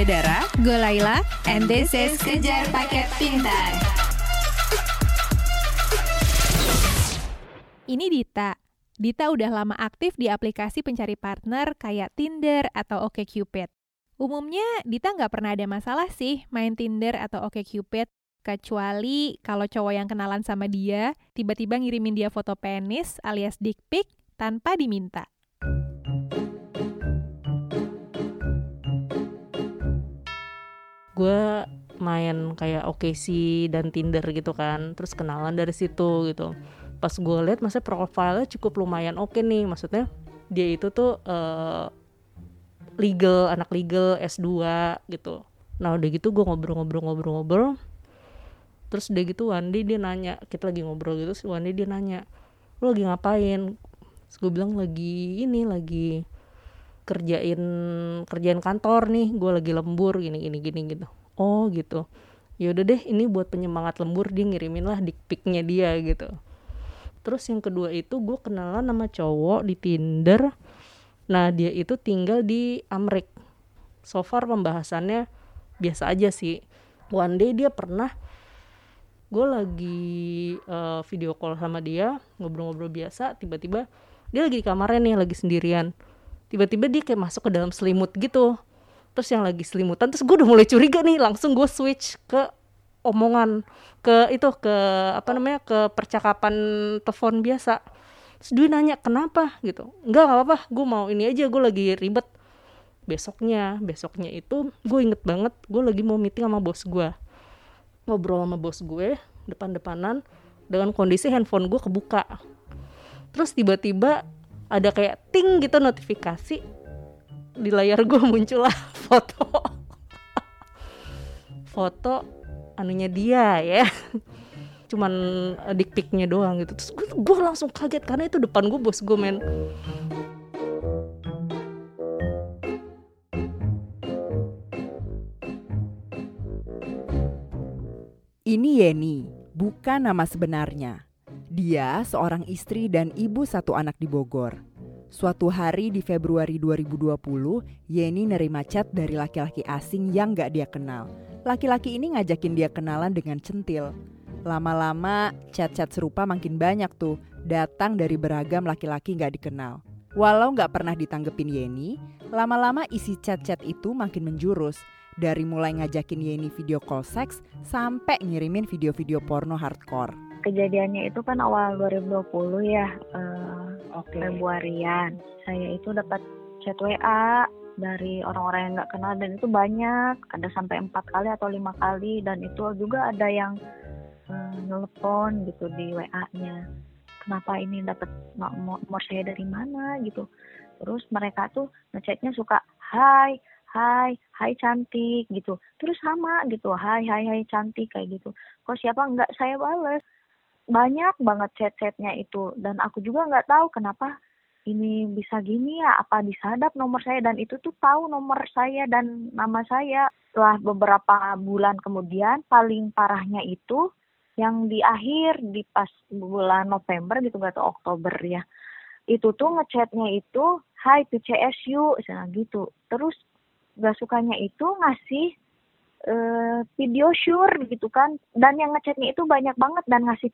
Gue Dara, gue Laila, and this is Kejar Paket Pintar. Ini Dita. Dita udah lama aktif di aplikasi pencari partner kayak Tinder atau OkCupid. Umumnya Dita nggak pernah ada masalah sih main Tinder atau OkCupid, kecuali kalau cowok yang kenalan sama dia tiba-tiba ngirimin dia foto penis alias dick pic tanpa diminta. Gue main kayak OkCupid dan Tinder gitu kan, terus kenalan dari situ gitu. Pas gue liat maksudnya profilnya cukup lumayan oke nih, maksudnya dia itu tuh legal, anak legal S2 gitu. Nah udah gitu gue ngobrol, terus udah gitu Wandi dia nanya, kita lagi ngobrol gitu, Wandi dia nanya, "Lu lagi ngapain?" Terus gue bilang lagi kerjain kantor nih, gue lagi lembur gini gitu. Oh gitu, yaudah deh, ini buat penyemangat lembur, dia ngirimin lah dick pic-nya dia gitu. Terus yang kedua itu gue kenalan sama cowok di Tinder. Nah dia itu tinggal di Amrik. So far pembahasannya biasa aja sih. One day dia pernah, gue lagi video call sama dia, ngobrol-ngobrol biasa, tiba-tiba dia lagi di kamarnya nih, lagi sendirian. Tiba-tiba dia kayak masuk ke dalam selimut gitu. Terus yang lagi selimutan, terus gue udah mulai curiga nih. Langsung gue switch ke omongan, ke percakapan telepon biasa. Terus dia nanya, "Kenapa?" gitu. "Enggak apa-apa, gue mau ini aja, gue lagi ribet." Besoknya itu gue inget banget, gue lagi mau meeting sama bos gue. Ngobrol sama bos gue, depan-depanan, dengan kondisi handphone gue kebuka. Terus tiba-tiba ada kayak ting gitu notifikasi, di layar gue muncullah foto anunya dia ya, cuman dick pic-nya doang gitu. Terus gue langsung kaget karena itu depan gue bos gue, men. Ini Yeni, bukan nama sebenarnya. Dia seorang istri dan ibu satu anak di Bogor. Suatu hari di Februari 2020, Yeni nerima chat dari laki-laki asing yang gak dia kenal. Laki-laki ini ngajakin dia kenalan dengan centil. Lama-lama chat-chat serupa makin banyak tuh, datang dari beragam laki-laki gak dikenal. Walau gak pernah ditanggepin Yeni, lama-lama isi chat-chat itu makin menjurus. Dari mulai ngajakin Yeni video call seks, sampai ngirimin video-video porno hardcore. Kejadiannya itu kan awal 2020 ya, Februarian. Saya itu dapat chat WA dari orang-orang yang nggak kenal, dan itu banyak, ada sampai 4 kali atau 5 kali, dan itu juga ada yang nelpon gitu di WA-nya. Kenapa ini dapat nomor saya dari mana gitu? Terus mereka tuh ngechatnya suka Hai cantik gitu, terus sama gitu, Hai cantik kayak gitu. Kok siapa nggak saya bales? Banyak banget chat-chatnya itu, dan aku juga nggak tahu kenapa ini bisa gini ya, apa disadap nomor saya, dan itu tuh tahu nomor saya dan nama saya. Setelah beberapa bulan kemudian, paling parahnya itu yang di akhir, di pas bulan November gitu atau Oktober ya, itu tuh ngechatnya itu hi to CSU gitu. Terus gak sukanya itu ngasih video sure gitu kan, dan yang ngechatnya itu banyak banget dan ngasih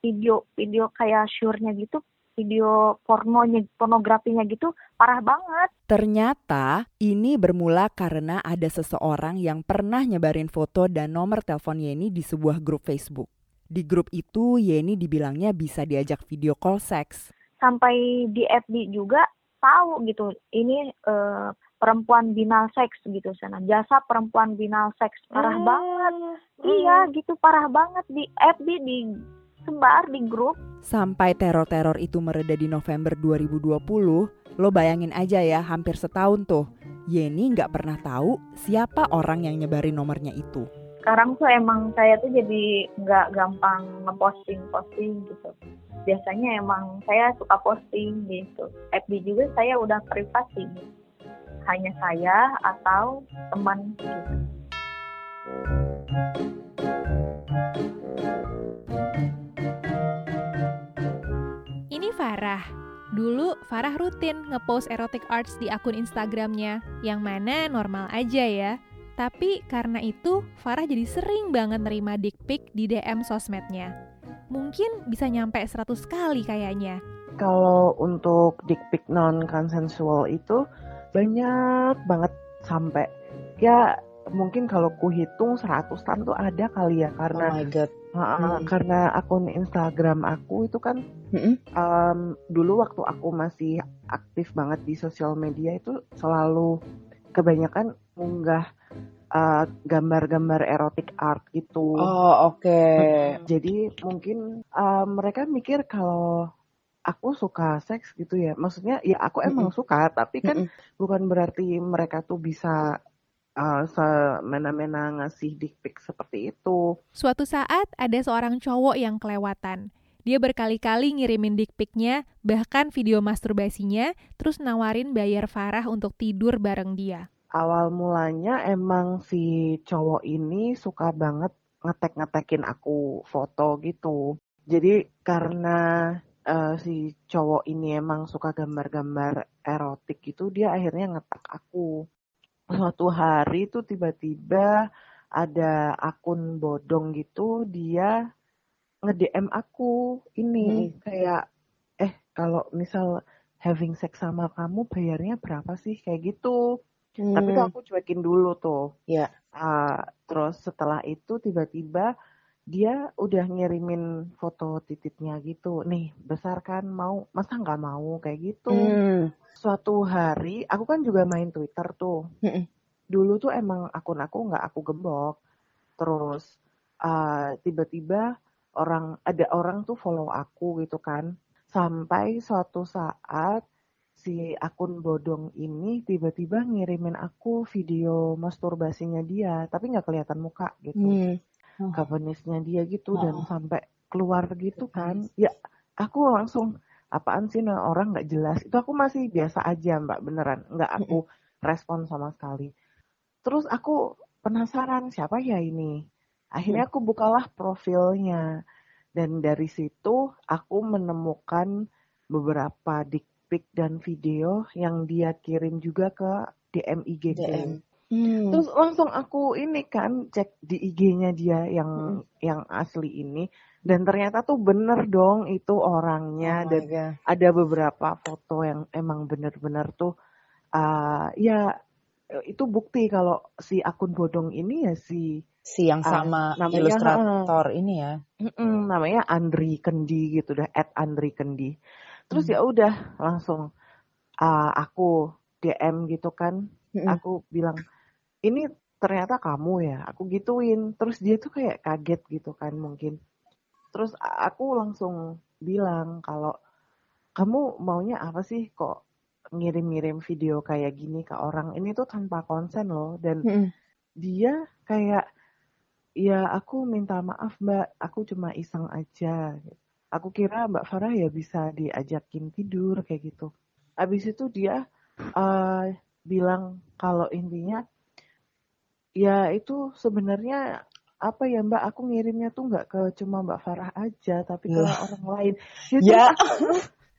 video kayak sure-nya gitu, video pornografinya gitu, parah banget. Ternyata ini bermula karena ada seseorang yang pernah nyebarin foto dan nomor telepon Yeni di sebuah grup Facebook. Di grup itu Yeni dibilangnya bisa diajak video call seks. Sampai di FB juga tahu gitu, ini perempuan binal seks gitu, sana jasa perempuan binal seks, parah banget. Iya gitu, parah banget, di FB disebar di grup. Sampai teror-teror itu mereda di November 2020, lo bayangin aja ya, hampir setahun tuh Yeni nggak pernah tahu siapa orang yang nyebarin nomornya itu. Sekarang tuh emang saya tuh jadi nggak gampang ngeposting gitu. Biasanya emang saya suka posting gitu. FB juga saya udah privasi gitu. Hanya saya atau teman gitu. Ini Farah. Dulu Farah rutin ngepost erotic arts di akun Instagramnya, yang mana normal aja ya. Tapi karena itu, Farah jadi sering banget nerima dick pic di DM sosmednya. Mungkin bisa nyampe 100 kali kayaknya. Kalau untuk dick pic non-consensual itu banyak banget sampai ya mungkin kalau kuhitung 100-an tuh ada kali ya karena karena akun Instagram aku itu kan dulu waktu aku masih aktif banget di sosial media itu selalu kebanyakan munggah gambar-gambar erotik art gitu. Oh, oke. Jadi mungkin mereka mikir kalau aku suka seks gitu ya. Maksudnya ya aku emang suka, tapi kan bukan berarti mereka tuh bisa semena-mena ngasih dick pic seperti itu. Suatu saat ada seorang cowok yang kelewatan. Dia berkali-kali ngirimin dick pic-nya, bahkan video masturbasinya, terus nawarin bayar Farah untuk tidur bareng dia. Awal mulanya emang si cowok ini suka banget ngetek-ngetekin aku foto gitu. Jadi karena si cowok ini emang suka gambar-gambar erotik gitu, dia akhirnya ngetek aku. Suatu hari tuh tiba-tiba ada akun bodong gitu, dia nge-DM aku ini kayak kalau misal having sex sama kamu bayarnya berapa sih kayak gitu. Tapi tuh aku cuekin dulu tuh. Ya. Terus setelah itu tiba-tiba dia udah ngirimin foto titiknya gitu. Nih besar kan mau, masa nggak mau kayak gitu. Suatu hari aku kan juga main Twitter tuh. Dulu tuh emang akun aku nggak aku gembok. Terus tiba-tiba ada orang tuh follow aku gitu kan. Sampai suatu saat si akun bodong ini tiba-tiba ngirimin aku video masturbasinya dia, tapi nggak kelihatan muka gitu, kapenisnya dia gitu dan sampai keluar gitu kan. Ya aku langsung apaan sih orang nggak jelas. Itu aku masih biasa aja mbak, beneran nggak aku respon sama sekali. Terus aku penasaran siapa ya ini. Akhirnya aku bukalah profilnya dan dari situ aku menemukan beberapa dick pic dan video yang dia kirim juga ke DM IG-ku. Terus langsung aku ini kan cek di IG-nya dia yang asli ini dan ternyata tuh bener dong itu orangnya. Dan ada beberapa foto yang emang bener-bener tuh ya itu bukti kalau si akun bodong ini ya si yang sama ilustrator ini ya. Namanya Andri Kendi gitu dah, @AndriKendi. Terus ya udah langsung aku DM gitu kan. Aku bilang, "Ini ternyata kamu ya." Aku gituin. Terus dia tuh kayak kaget gitu kan mungkin. Terus aku langsung bilang kalau kamu maunya apa sih kok ngirim-ngirim video kayak gini ke orang? Ini tuh tanpa konsen loh. Dan dia kayak, "Ya aku minta maaf mbak, aku cuma iseng aja. Aku kira mbak Farah ya bisa diajakin tidur kayak gitu." Abis itu dia bilang kalau intinya ya itu sebenarnya apa ya mbak, aku ngirimnya tuh nggak ke cuma mbak Farah aja tapi ke orang lain.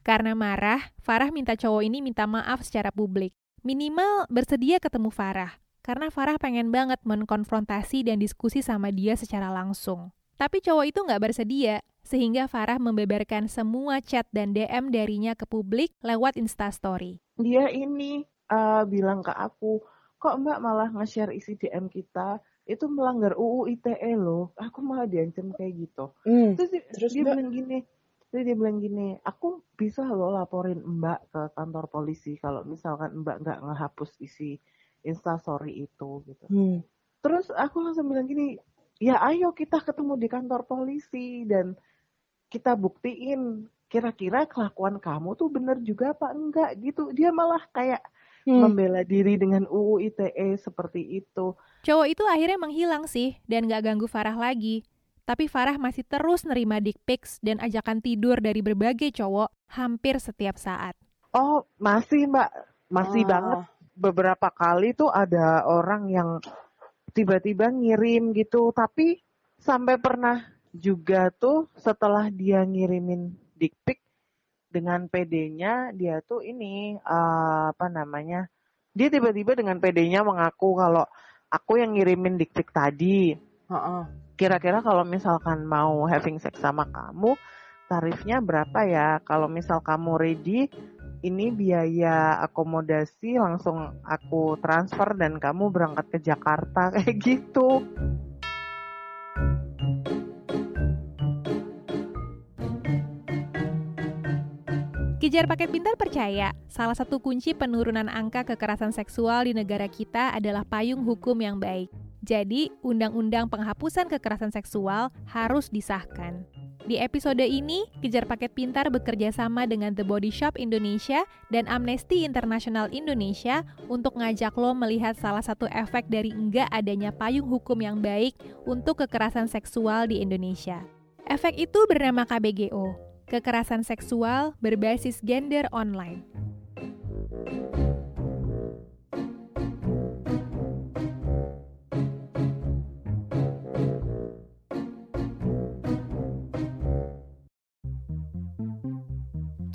Karena marah, Farah minta cowok ini minta maaf secara publik. Minimal bersedia ketemu Farah. Karena Farah pengen banget menkonfrontasi dan diskusi sama dia secara langsung. Tapi cowok itu nggak bersedia, sehingga Farah membeberkan semua chat dan DM darinya ke publik lewat Instastory. Dia ini bilang ke aku, kok mbak malah nge-share isi DM kita, itu melanggar UU ITE loh. Aku malah diancam kayak gitu. Terus dia bilang gini, aku bisa loh laporin mbak ke kantor polisi kalau misalkan mbak nggak ngehapus isi Instastory itu gitu. Terus aku langsung bilang gini, ya ayo kita ketemu di kantor polisi dan kita buktiin kira-kira kelakuan kamu tuh bener juga apa enggak gitu. Dia malah kayak membela diri dengan UU ITE seperti itu. Cowok itu akhirnya menghilang sih dan gak ganggu Farah lagi. Tapi Farah masih terus nerima dick pics dan ajakan tidur dari berbagai cowok hampir setiap saat. Oh masih mbak, masih banget. Beberapa kali tuh ada orang yang tiba-tiba ngirim gitu, tapi sampai pernah juga tuh setelah dia ngirimin dick pic dengan PD-nya dia tuh ini dia tiba-tiba dengan PD-nya mengaku kalau aku yang ngirimin dikcik tadi. Kira-kira kalau misalkan mau having sex sama kamu, tarifnya berapa ya? Kalau misal kamu ready, ini biaya akomodasi langsung aku transfer dan kamu berangkat ke Jakarta, kayak gitu. Kejar Paket Pintar percaya, salah satu kunci penurunan angka kekerasan seksual di negara kita adalah payung hukum yang baik. Jadi, Undang-Undang Penghapusan Kekerasan Seksual harus disahkan. Di episode ini, Kejar Paket Pintar bekerja sama dengan The Body Shop Indonesia dan Amnesty International Indonesia untuk ngajak lo melihat salah satu efek dari enggak adanya payung hukum yang baik untuk kekerasan seksual di Indonesia. Efek itu bernama KBGO, Kekerasan Seksual Berbasis Gender Online.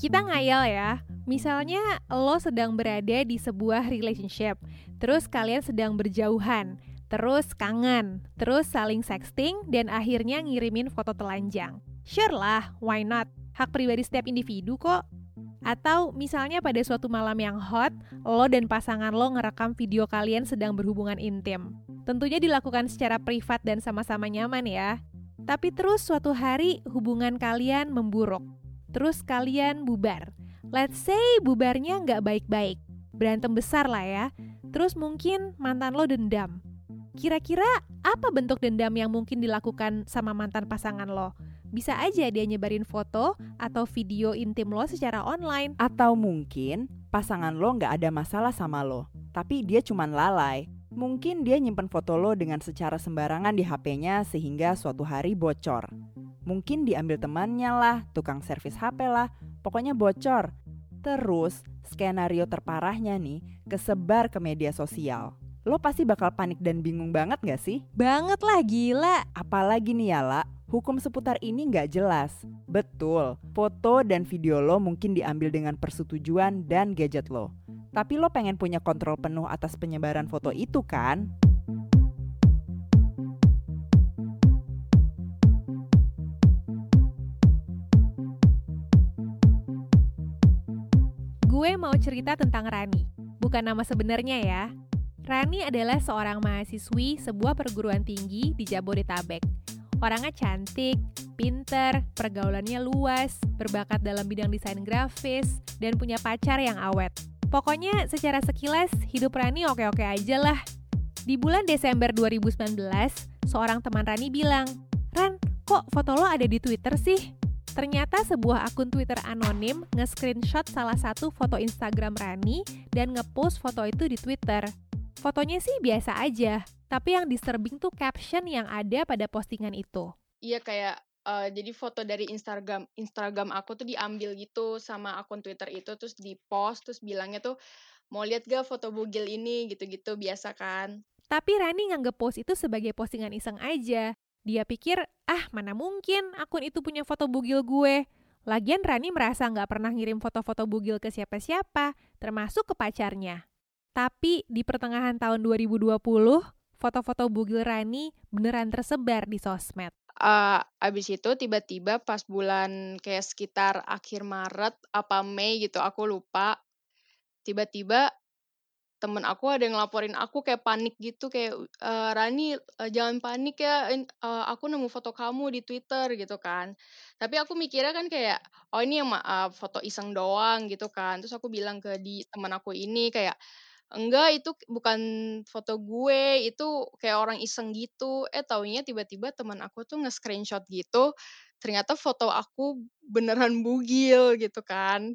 Kita ngayal ya, misalnya lo sedang berada di sebuah relationship, terus kalian sedang berjauhan, terus kangen, terus saling sexting, dan akhirnya ngirimin foto telanjang. Sure lah, why not? Hak pribadi setiap individu kok. Atau misalnya pada suatu malam yang hot, lo dan pasangan lo ngerekam video kalian sedang berhubungan intim. Tentunya dilakukan secara privat dan sama-sama nyaman ya. Tapi terus suatu hari hubungan kalian memburuk. Terus kalian bubar. Let's say bubarnya nggak baik-baik. Berantem besar lah ya. Terus mungkin mantan lo dendam. Kira-kira apa bentuk dendam yang mungkin dilakukan sama mantan pasangan lo? Bisa aja dia nyebarin foto atau video intim lo secara online. Atau mungkin pasangan lo nggak ada masalah sama lo, tapi dia cuman lalai. Mungkin dia nyimpen foto lo dengan secara sembarangan di HP-nya sehingga suatu hari bocor. Mungkin diambil temannya lah, tukang servis HP lah, pokoknya bocor. Terus, skenario terparahnya nih, kesebar ke media sosial. Lo pasti bakal panik dan bingung banget gak sih? Banget lah, gila! Apalagi nih Yala, hukum seputar ini gak jelas. Betul, foto dan video lo mungkin diambil dengan persetujuan dan gadget lo. Tapi lo pengen punya kontrol penuh atas penyebaran foto itu kan? Gue mau cerita tentang Rani, bukan nama sebenarnya ya. Rani adalah seorang mahasiswi sebuah perguruan tinggi di Jabodetabek. Orangnya cantik, pinter, pergaulannya luas, berbakat dalam bidang desain grafis, dan punya pacar yang awet. Pokoknya secara sekilas hidup Rani oke-oke aja lah. Di bulan Desember 2019, seorang teman Rani bilang, "Ran, kok foto lo ada di Twitter sih?" Ternyata sebuah akun Twitter anonim nge-screenshot salah satu foto Instagram Rani dan nge-post foto itu di Twitter. Fotonya sih biasa aja, tapi yang disturbing tuh caption yang ada pada postingan itu. Iya kayak, jadi foto dari Instagram aku tuh diambil gitu sama akun Twitter itu, terus di-post, terus bilangnya tuh, mau lihat gak foto bugil ini, gitu-gitu, biasa kan. Tapi Rani nganggep post itu sebagai postingan iseng aja. Dia pikir, mana mungkin akun itu punya foto bugil gue. Lagian Rani merasa nggak pernah ngirim foto-foto bugil ke siapa-siapa, termasuk ke pacarnya. Tapi di pertengahan tahun 2020, foto-foto bugil Rani beneran tersebar di sosmed. Abis itu tiba-tiba pas bulan kayak sekitar akhir Maret, apa Mei gitu, aku lupa. Tiba-tiba temen aku ada yang ngelaporin aku kayak panik gitu, kayak Rani jangan panik ya, aku nemu foto kamu di Twitter gitu kan. Tapi aku mikirnya kan kayak, oh ini yang foto iseng doang gitu kan. Terus aku bilang ke di teman aku ini kayak, enggak itu bukan foto gue, itu kayak orang iseng gitu. Taunya tiba-tiba teman aku tuh nge-screenshot gitu, ternyata foto aku beneran bugil gitu kan.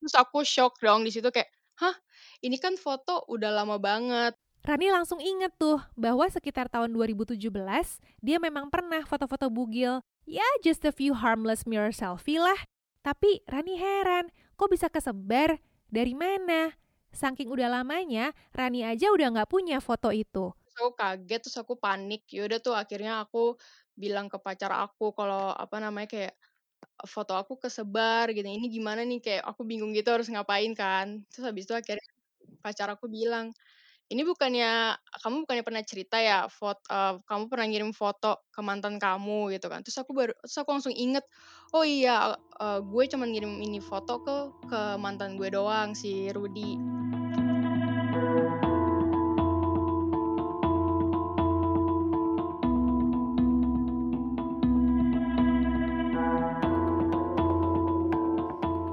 Terus aku shock dong di situ kayak, hah? Ini kan foto udah lama banget. Rani langsung inget tuh bahwa sekitar tahun 2017 dia memang pernah foto-foto bugil. Ya just a few harmless mirror selfie lah. Tapi Rani heran, kok bisa kesebar? Dari mana? Saking udah lamanya, Rani aja udah gak punya foto itu. Terus aku kaget, terus aku panik. Yaudah tuh akhirnya aku bilang ke pacar aku kalau kayak foto aku kesebar gitu. Ini gimana nih, kayak aku bingung gitu harus ngapain kan. Terus habis itu akhirnya pacar aku bilang, ini bukannya kamu pernah cerita ya foto, kamu pernah ngirim foto ke mantan kamu gitu kan. Terus aku langsung inget, oh iya, gue cuma ngirim ini foto ke mantan gue doang, si Rudi.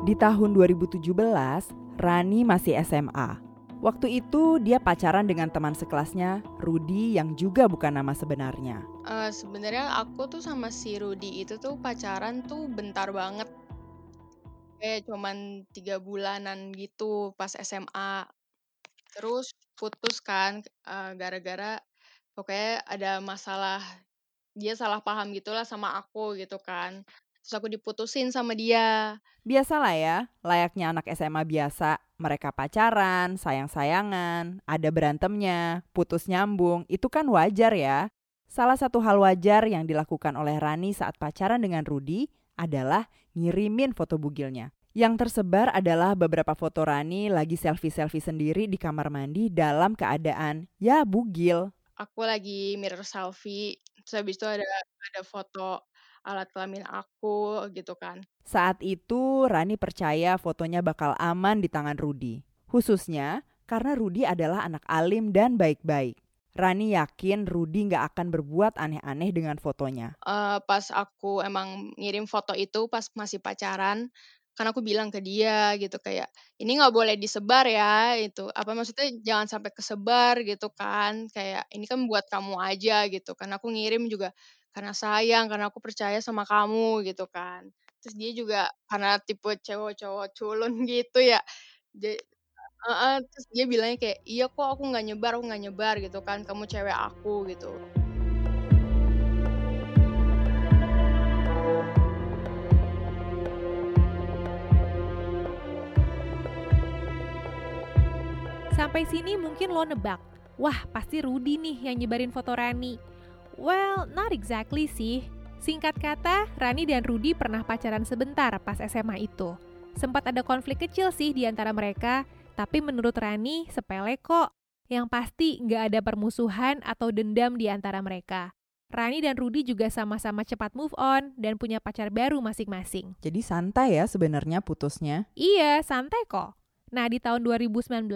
Di tahun 2017, Rani masih SMA. Waktu itu dia pacaran dengan teman sekelasnya, Rudi, yang juga bukan nama sebenarnya. Sebenarnya aku tuh sama si Rudi itu tuh pacaran tuh bentar banget. Kayak cuman 3 bulanan gitu pas SMA. Terus putus kan gara-gara pokoknya ada masalah. Dia salah paham gitulah sama aku gitu kan. Terus aku diputusin sama dia. Biasalah ya, layaknya anak SMA biasa. Mereka pacaran, sayang-sayangan, ada berantemnya, putus nyambung, itu kan wajar ya. Salah satu hal wajar yang dilakukan oleh Rani saat pacaran dengan Rudi adalah ngirimin foto bugilnya. Yang tersebar adalah beberapa foto Rani lagi selfie-selfie sendiri di kamar mandi dalam keadaan, ya, bugil. Aku lagi mirror selfie, terus habis itu ada foto alat kelamin aku gitu kan. Saat itu Rani percaya fotonya bakal aman di tangan Rudi. Khususnya karena Rudi adalah anak alim dan baik-baik. Rani yakin Rudi gak akan berbuat aneh-aneh dengan fotonya. Pas aku emang ngirim foto itu pas masih pacaran, kan aku bilang ke dia gitu kayak, ini gak boleh disebar ya itu. Apa maksudnya jangan sampai kesebar gitu kan. Kayak ini kan buat kamu aja gitu kan. Aku ngirim juga karena sayang, karena aku percaya sama kamu gitu kan. Terus dia juga karena tipe cowok-cowok culun gitu ya. Terus dia bilangnya kayak, iya kok aku gak nyebar gitu kan. Kamu cewek aku gitu. Sampai sini mungkin lo nebak, wah pasti Rudi nih yang nyebarin foto Rani. Well, not exactly sih. Singkat kata, Rani dan Rudi pernah pacaran sebentar pas SMA itu. Sempat ada konflik kecil sih di antara mereka, tapi menurut Rani sepele kok. Yang pasti nggak ada permusuhan atau dendam di antara mereka. Rani dan Rudi juga sama-sama cepat move on dan punya pacar baru masing-masing. Jadi santai ya sebenarnya putusnya? Iya, santai kok. Nah, di tahun 2019,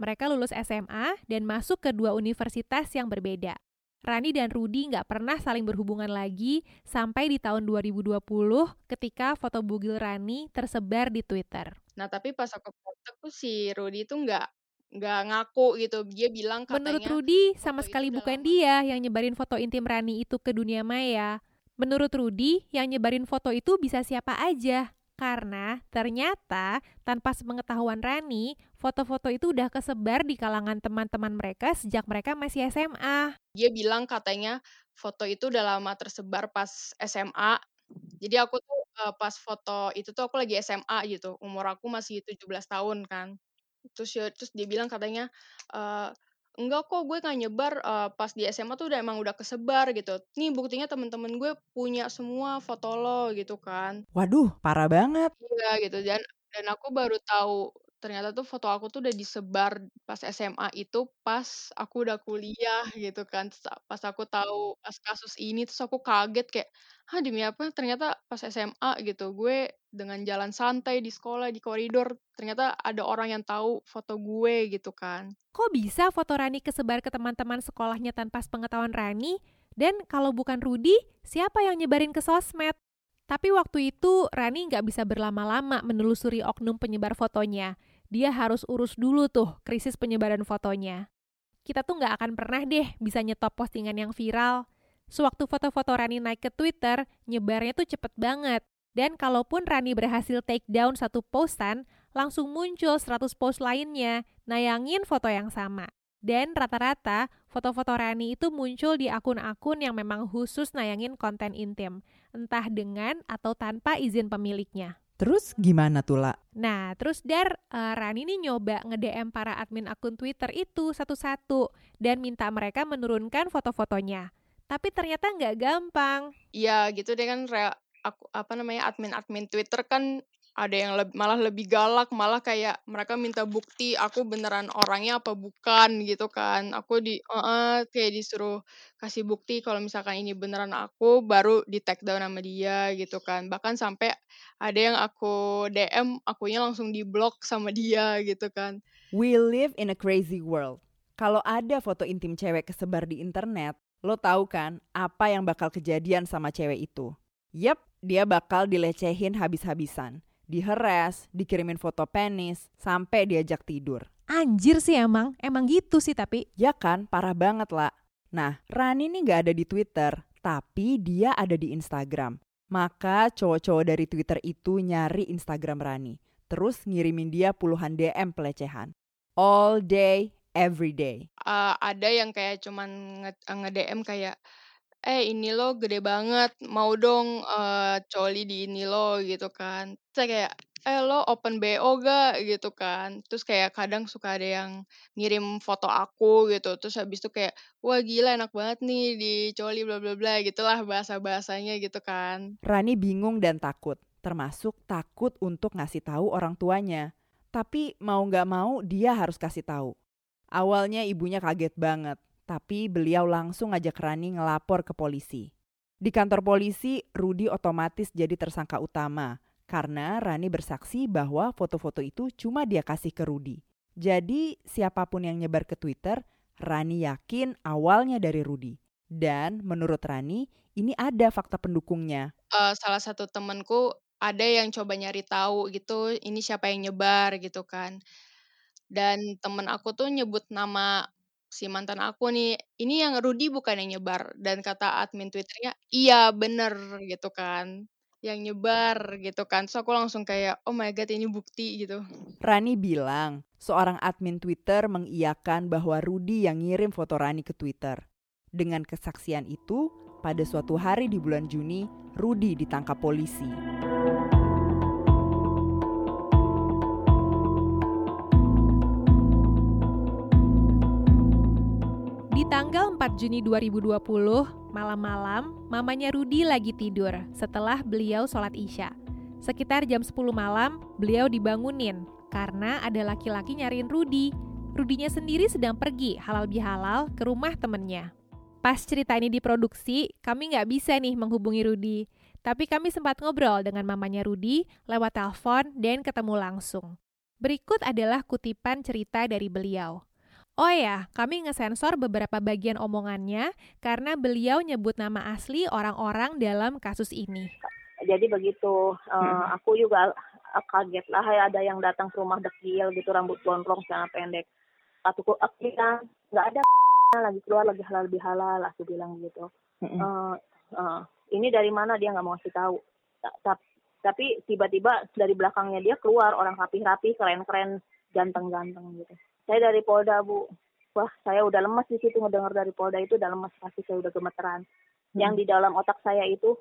mereka lulus SMA dan masuk ke 2 universitas yang berbeda. Rani dan Rudi nggak pernah saling berhubungan lagi sampai di tahun 2020 ketika foto bugil Rani tersebar di Twitter. Nah tapi pas aku kontak tuh si Rudi tuh nggak ngaku gitu. Dia bilang katanya, menurut Rudi sama sekali bukan dia yang nyebarin foto intim Rani itu ke dunia maya. Menurut Rudi yang nyebarin foto itu bisa siapa aja. Karena ternyata tanpa sepengetahuan Rani, foto-foto itu udah kesebar di kalangan teman-teman mereka sejak mereka masih SMA. Dia bilang katanya foto itu udah lama tersebar pas SMA. Jadi aku tuh pas foto itu tuh aku lagi SMA gitu. Umur aku masih 17 tahun kan. Terus dia bilang katanya, enggak kok gue gak nyebar, pas di SMA tuh udah kesebar gitu. Nih buktinya temen-temen gue punya semua foto lo gitu kan. Waduh, parah banget. Iya gitu, dan aku baru tahu ternyata tuh foto aku tuh udah disebar pas SMA itu pas aku udah kuliah gitu kan. Terus pas aku tahu pas kasus ini terus aku kaget kayak, hah demi apa? Ternyata pas SMA gitu gue dengan jalan santai di sekolah, di koridor, ternyata ada orang yang tahu foto gue gitu kan. Kok bisa foto Rani kesebar ke teman-teman sekolahnya tanpa sepengetahuan Rani? Dan kalau bukan Rudi, siapa yang nyebarin ke sosmed? Tapi waktu itu Rani nggak bisa berlama-lama menelusuri oknum penyebar fotonya. Dia harus urus dulu tuh krisis penyebaran fotonya. Kita tuh nggak akan pernah deh bisa nyetop postingan yang viral. Sewaktu foto-foto Rani naik ke Twitter, nyebarnya tuh cepet banget. Dan kalaupun Rani berhasil take down satu postan, langsung muncul 100 post lainnya, nayangin foto yang sama. Dan rata-rata foto-foto Rani itu muncul di akun-akun yang memang khusus nayangin konten intim, entah dengan atau tanpa izin pemiliknya. Terus gimana tuh, La? Nah, terus Rani nih nyoba nge-DM para admin akun Twitter itu satu-satu dan minta mereka menurunkan foto-fotonya. Tapi ternyata nggak gampang. Iya gitu deh kan, admin-admin Twitter kan ada yang malah lebih galak, malah kayak mereka minta bukti aku beneran orangnya apa bukan gitu kan. Aku kayak disuruh kasih bukti kalau misalkan ini beneran aku, baru di take down sama dia gitu kan. Bahkan sampai ada yang aku DM, akunya langsung di block sama dia gitu kan. We live in a crazy world. Kalau ada foto intim cewek kesebar di internet, lo tahu kan apa yang bakal kejadian sama cewek itu. Yep, dia bakal dilecehin habis-habisan. Diheres, dikirimin foto penis, sampai diajak tidur. Anjir sih emang gitu sih tapi. Ya kan, parah banget lah. Nah, Rani nih gak ada di Twitter, tapi dia ada di Instagram. Maka cowok-cowok dari Twitter itu nyari Instagram Rani. Terus ngirimin dia puluhan DM pelecehan. All day, every day. Ada yang kayak cuman nge-DM kayak, ini lo gede banget, mau dong coli di ini lo gitu kan. Terus kayak, lo open BO gak gitu kan. Terus kayak kadang suka ada yang ngirim foto aku gitu. Terus habis itu kayak, wah gila enak banget nih di coli bla bla bla gitulah bahasa-bahasanya gitu kan. Rani bingung dan takut, termasuk takut untuk ngasih tahu orang tuanya. Tapi mau gak mau dia harus kasih tahu. Awalnya ibunya kaget banget. Tapi beliau langsung ajak Rani ngelapor ke polisi. Di kantor polisi, Rudi otomatis jadi tersangka utama karena Rani bersaksi bahwa foto-foto itu cuma dia kasih ke Rudi. Jadi siapapun yang nyebar ke Twitter, Rani yakin awalnya dari Rudi. Dan menurut Rani, ini ada fakta pendukungnya. Salah satu temanku ada yang coba nyari tahu gitu, ini siapa yang nyebar gitu kan. Dan teman aku tuh nyebut nama si mantan aku nih, ini yang Rudi bukan yang nyebar. Dan kata admin Twitternya, iya bener gitu kan, yang nyebar gitu kan. So aku langsung kayak, oh my god ini bukti gitu. Rani bilang, seorang admin Twitter mengiyakan bahwa Rudi yang ngirim foto Rani ke Twitter. Dengan kesaksian itu, pada suatu hari di bulan Juni, Rudi ditangkap polisi. Di tanggal 4 Juni 2020, malam-malam, mamanya Rudi lagi tidur setelah beliau sholat isya. Sekitar jam 10 malam, beliau dibangunin karena ada laki-laki nyariin Rudi. Rudinya sendiri sedang pergi halal bihalal ke rumah temennya. Pas cerita ini diproduksi, kami nggak bisa nih menghubungi Rudi. Tapi kami sempat ngobrol dengan mamanya Rudi lewat telepon dan ketemu langsung. Berikut adalah kutipan cerita dari beliau. Oh ya, kami ngesensor beberapa bagian omongannya karena beliau nyebut nama asli orang-orang dalam kasus ini. Jadi begitu, aku juga kaget lah ada yang datang ke rumah dekil gitu, rambut gondrong, celana pendek. Aku bilang, nggak ada lagi keluar, lagi halal bihalal, aku bilang gitu. Ini dari mana dia nggak mau kasih tahu. Tapi tiba-tiba dari belakangnya dia keluar, orang rapi-rapi, keren-keren, ganteng-ganteng gitu. Saya dari Polda, Bu. Wah, saya udah lemes di situ ngedengar dari Polda itu, udah lemes, pasti saya udah gemeteran. Yang di dalam otak saya itu,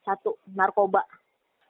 satu, narkoba.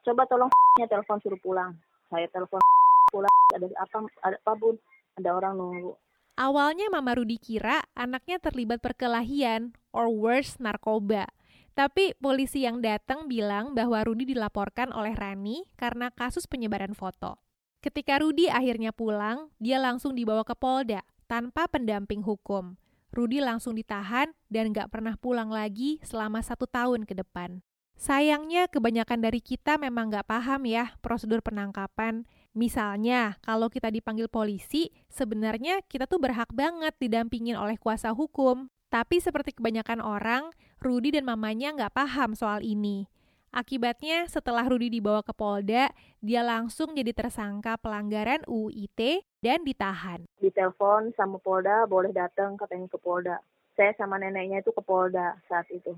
Coba tolong telepon suruh pulang. Saya telepon pulang, ada apa Bun? Ada orang nunggu. Awalnya Mama Rudi kira anaknya terlibat perkelahian, or worse, narkoba. Tapi polisi yang datang bilang bahwa Rudi dilaporkan oleh Rani karena kasus penyebaran foto. Ketika Rudi akhirnya pulang, dia langsung dibawa ke Polda tanpa pendamping hukum. Rudi langsung ditahan dan gak pernah pulang lagi selama 1 tahun ke depan. Sayangnya kebanyakan dari kita memang gak paham ya prosedur penangkapan. Misalnya, kalau kita dipanggil polisi, sebenarnya kita tuh berhak banget didampingin oleh kuasa hukum. Tapi seperti kebanyakan orang, Rudi dan mamanya gak paham soal ini. Akibatnya, setelah Rudi dibawa ke Polda, dia langsung jadi tersangka pelanggaran UU ITE dan ditahan. Ditelepon sama Polda, boleh datang katanya ke Polda. Saya sama neneknya itu ke Polda saat itu.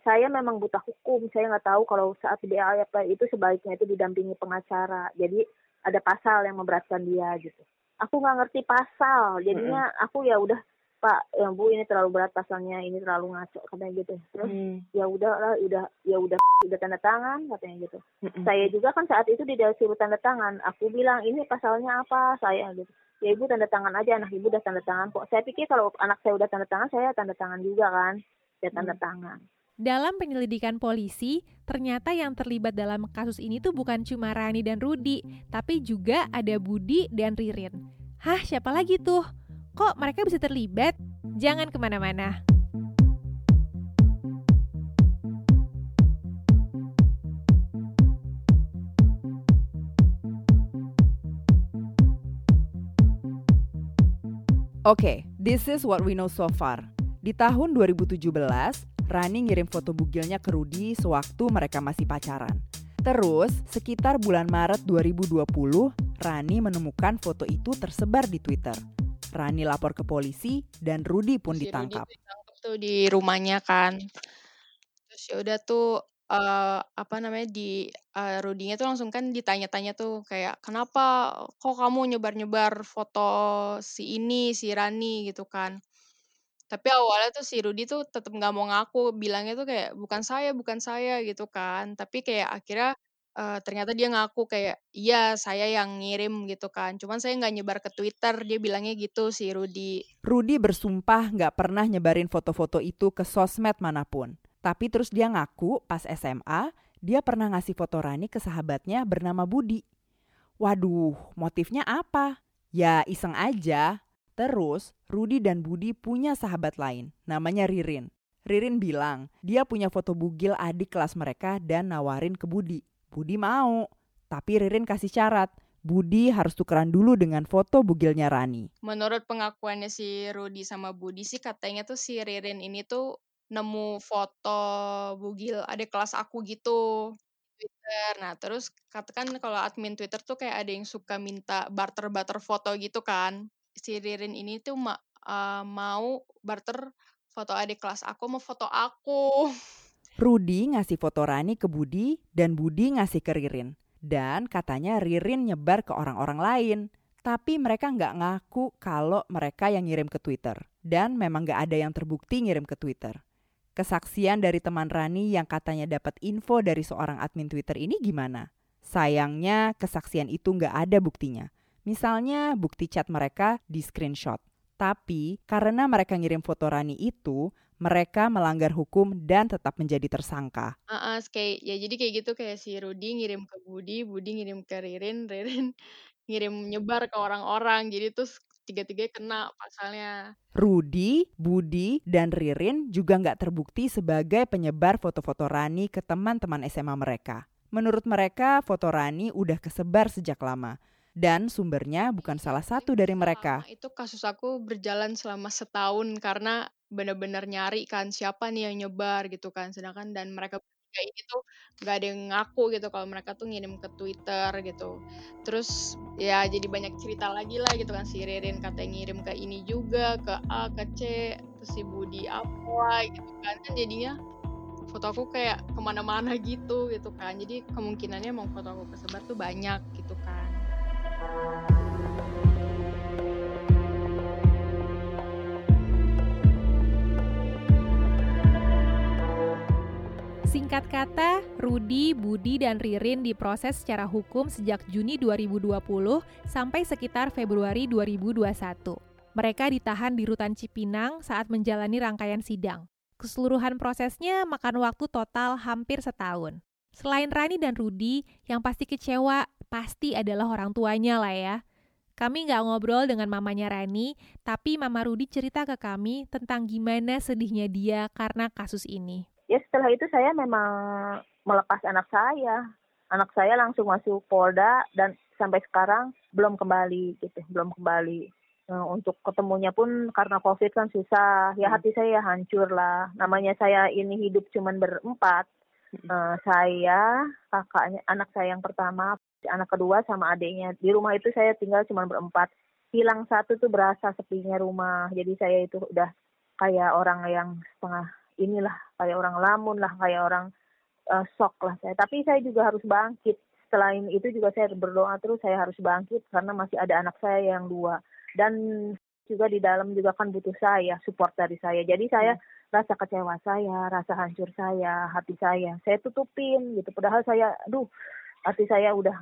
Saya memang buta hukum, saya nggak tahu kalau saat DAP itu sebaiknya itu didampingi pengacara. Jadi ada pasal yang memberatkan dia gitu. Aku nggak ngerti pasal, jadinya aku ya udah. Pak, ya Bu, ini terlalu berat pasalnya, ini terlalu ngaco katanya gitu. Terus ya udah tanda tangan katanya gitu. Saya juga kan saat itu disuruh tanda tangan. Aku bilang ini pasalnya apa saya gitu. Ya Ibu tanda tangan aja, anak Ibu udah tanda tangan kok. Saya pikir kalau anak saya udah tanda tangan, saya tanda tangan juga kan. Saya tanda tangan. Dalam penyelidikan polisi, ternyata yang terlibat dalam kasus ini tuh bukan cuma Rani dan Rudi, tapi juga ada Budi dan Ririn. Hah, siapa lagi tuh? Kok mereka bisa terlibat? Jangan kemana-mana. Okay, this is what we know so far. Di tahun 2017, Rani ngirim foto bugilnya ke Rudi sewaktu mereka masih pacaran. Terus, sekitar bulan Maret 2020, Rani menemukan foto itu tersebar di Twitter. Rani lapor ke polisi dan Rudi pun ditangkap. Rudi ditangkap tuh di rumahnya kan. Terus yaudah tuh Rudinya tuh langsung kan ditanya-tanya tuh kayak kenapa kok kamu nyebar-nyebar foto si ini, si Rani gitu kan. Tapi awalnya tuh si Rudi tuh tetap nggak mau ngaku, bilangnya tuh kayak bukan saya gitu kan. Tapi kayak akhirnya ternyata dia ngaku kayak iya saya yang ngirim gitu kan. Cuman saya nggak nyebar ke Twitter, dia bilangnya gitu si Rudi. Rudi bersumpah nggak pernah nyebarin foto-foto itu ke sosmed manapun. Tapi terus dia ngaku pas SMA dia pernah ngasih foto Rani ke sahabatnya bernama Budi. Waduh, motifnya apa? Ya iseng aja. Terus, Rudi dan Budi punya sahabat lain, namanya Ririn. Ririn bilang, dia punya foto bugil adik kelas mereka dan nawarin ke Budi. Budi mau, tapi Ririn kasih syarat. Budi harus tukeran dulu dengan foto bugilnya Rani. Menurut pengakuannya si Rudi sama Budi sih katanya tuh si Ririn ini tuh nemu foto bugil adik kelas aku gitu. Twitter. Nah terus katakan kalau admin Twitter tuh kayak ada yang suka minta barter-barter foto gitu kan. Si Ririn ini tuh mau barter foto adik kelas aku sama foto aku. Rudi ngasih foto Rani ke Budi dan Budi ngasih ke Ririn. Dan katanya Ririn nyebar ke orang-orang lain. Tapi mereka nggak ngaku kalau mereka yang ngirim ke Twitter. Dan memang nggak ada yang terbukti ngirim ke Twitter. Kesaksian dari teman Rani yang katanya dapat info dari seorang admin Twitter ini gimana? Sayangnya kesaksian itu nggak ada buktinya. Misalnya bukti chat mereka di screenshot. Tapi karena mereka ngirim foto Rani itu, mereka melanggar hukum dan tetap menjadi tersangka. Jadi kayak gitu kayak si Rudi ngirim ke Budi, Budi ngirim ke Ririn, Ririn ngirim nyebar ke orang-orang. Jadi terus tiga-tiga kena pasalnya. Rudi, Budi, dan Ririn juga nggak terbukti sebagai penyebar foto-foto Rani ke teman-teman SMA mereka. Menurut mereka, foto Rani udah kesebar sejak lama. Dan sumbernya bukan salah satu dari mereka. Itu kasus aku berjalan selama setahun karena benar-benar nyari kan siapa nih yang nyebar gitu kan. Sedangkan dan mereka bertiga ini tuh gak ada yang ngaku gitu kalau mereka tuh ngirim ke Twitter gitu. Terus ya jadi banyak cerita lagi lah gitu kan. Si Ririn katanya ngirim ke ini juga, ke A, ke C, terus si Budi apa gitu kan. Kan jadinya foto aku kayak kemana-mana gitu kan. Jadi kemungkinannya emang foto aku kesebar tuh banyak gitu kan. Singkat kata, Rudi, Budi, dan Ririn diproses secara hukum sejak Juni 2020 sampai sekitar Februari 2021. Mereka ditahan di Rutan Cipinang saat menjalani rangkaian sidang. Keseluruhan prosesnya makan waktu total hampir setahun. Selain Rani dan Rudi, yang pasti kecewa pasti adalah orang tuanya lah ya. Kami nggak ngobrol dengan mamanya Rani, tapi Mama Rudi cerita ke kami tentang gimana sedihnya dia karena kasus ini. Ya setelah itu saya memang melepas anak saya. Anak saya langsung masuk Polda dan sampai sekarang belum kembali. Nah, untuk ketemunya pun karena COVID kan susah. Ya hati saya hancur lah. Namanya saya ini hidup cuma berempat. Saya, kakaknya, anak saya yang pertama, anak kedua sama adiknya. Di rumah itu saya tinggal cuma berempat. Hilang satu tuh berasa sepinya rumah. Jadi saya itu udah kayak orang yang setengah inilah, kayak orang lamun lah, kayak orang shock lah saya. Tapi saya juga harus bangkit. Selain itu juga saya berdoa terus saya harus bangkit karena masih ada anak saya yang dua. Dan juga di dalam juga kan butuh saya, support dari saya. Jadi saya rasa kecewa saya, rasa hancur saya, hati saya tutupin gitu. Padahal saya, hati saya udah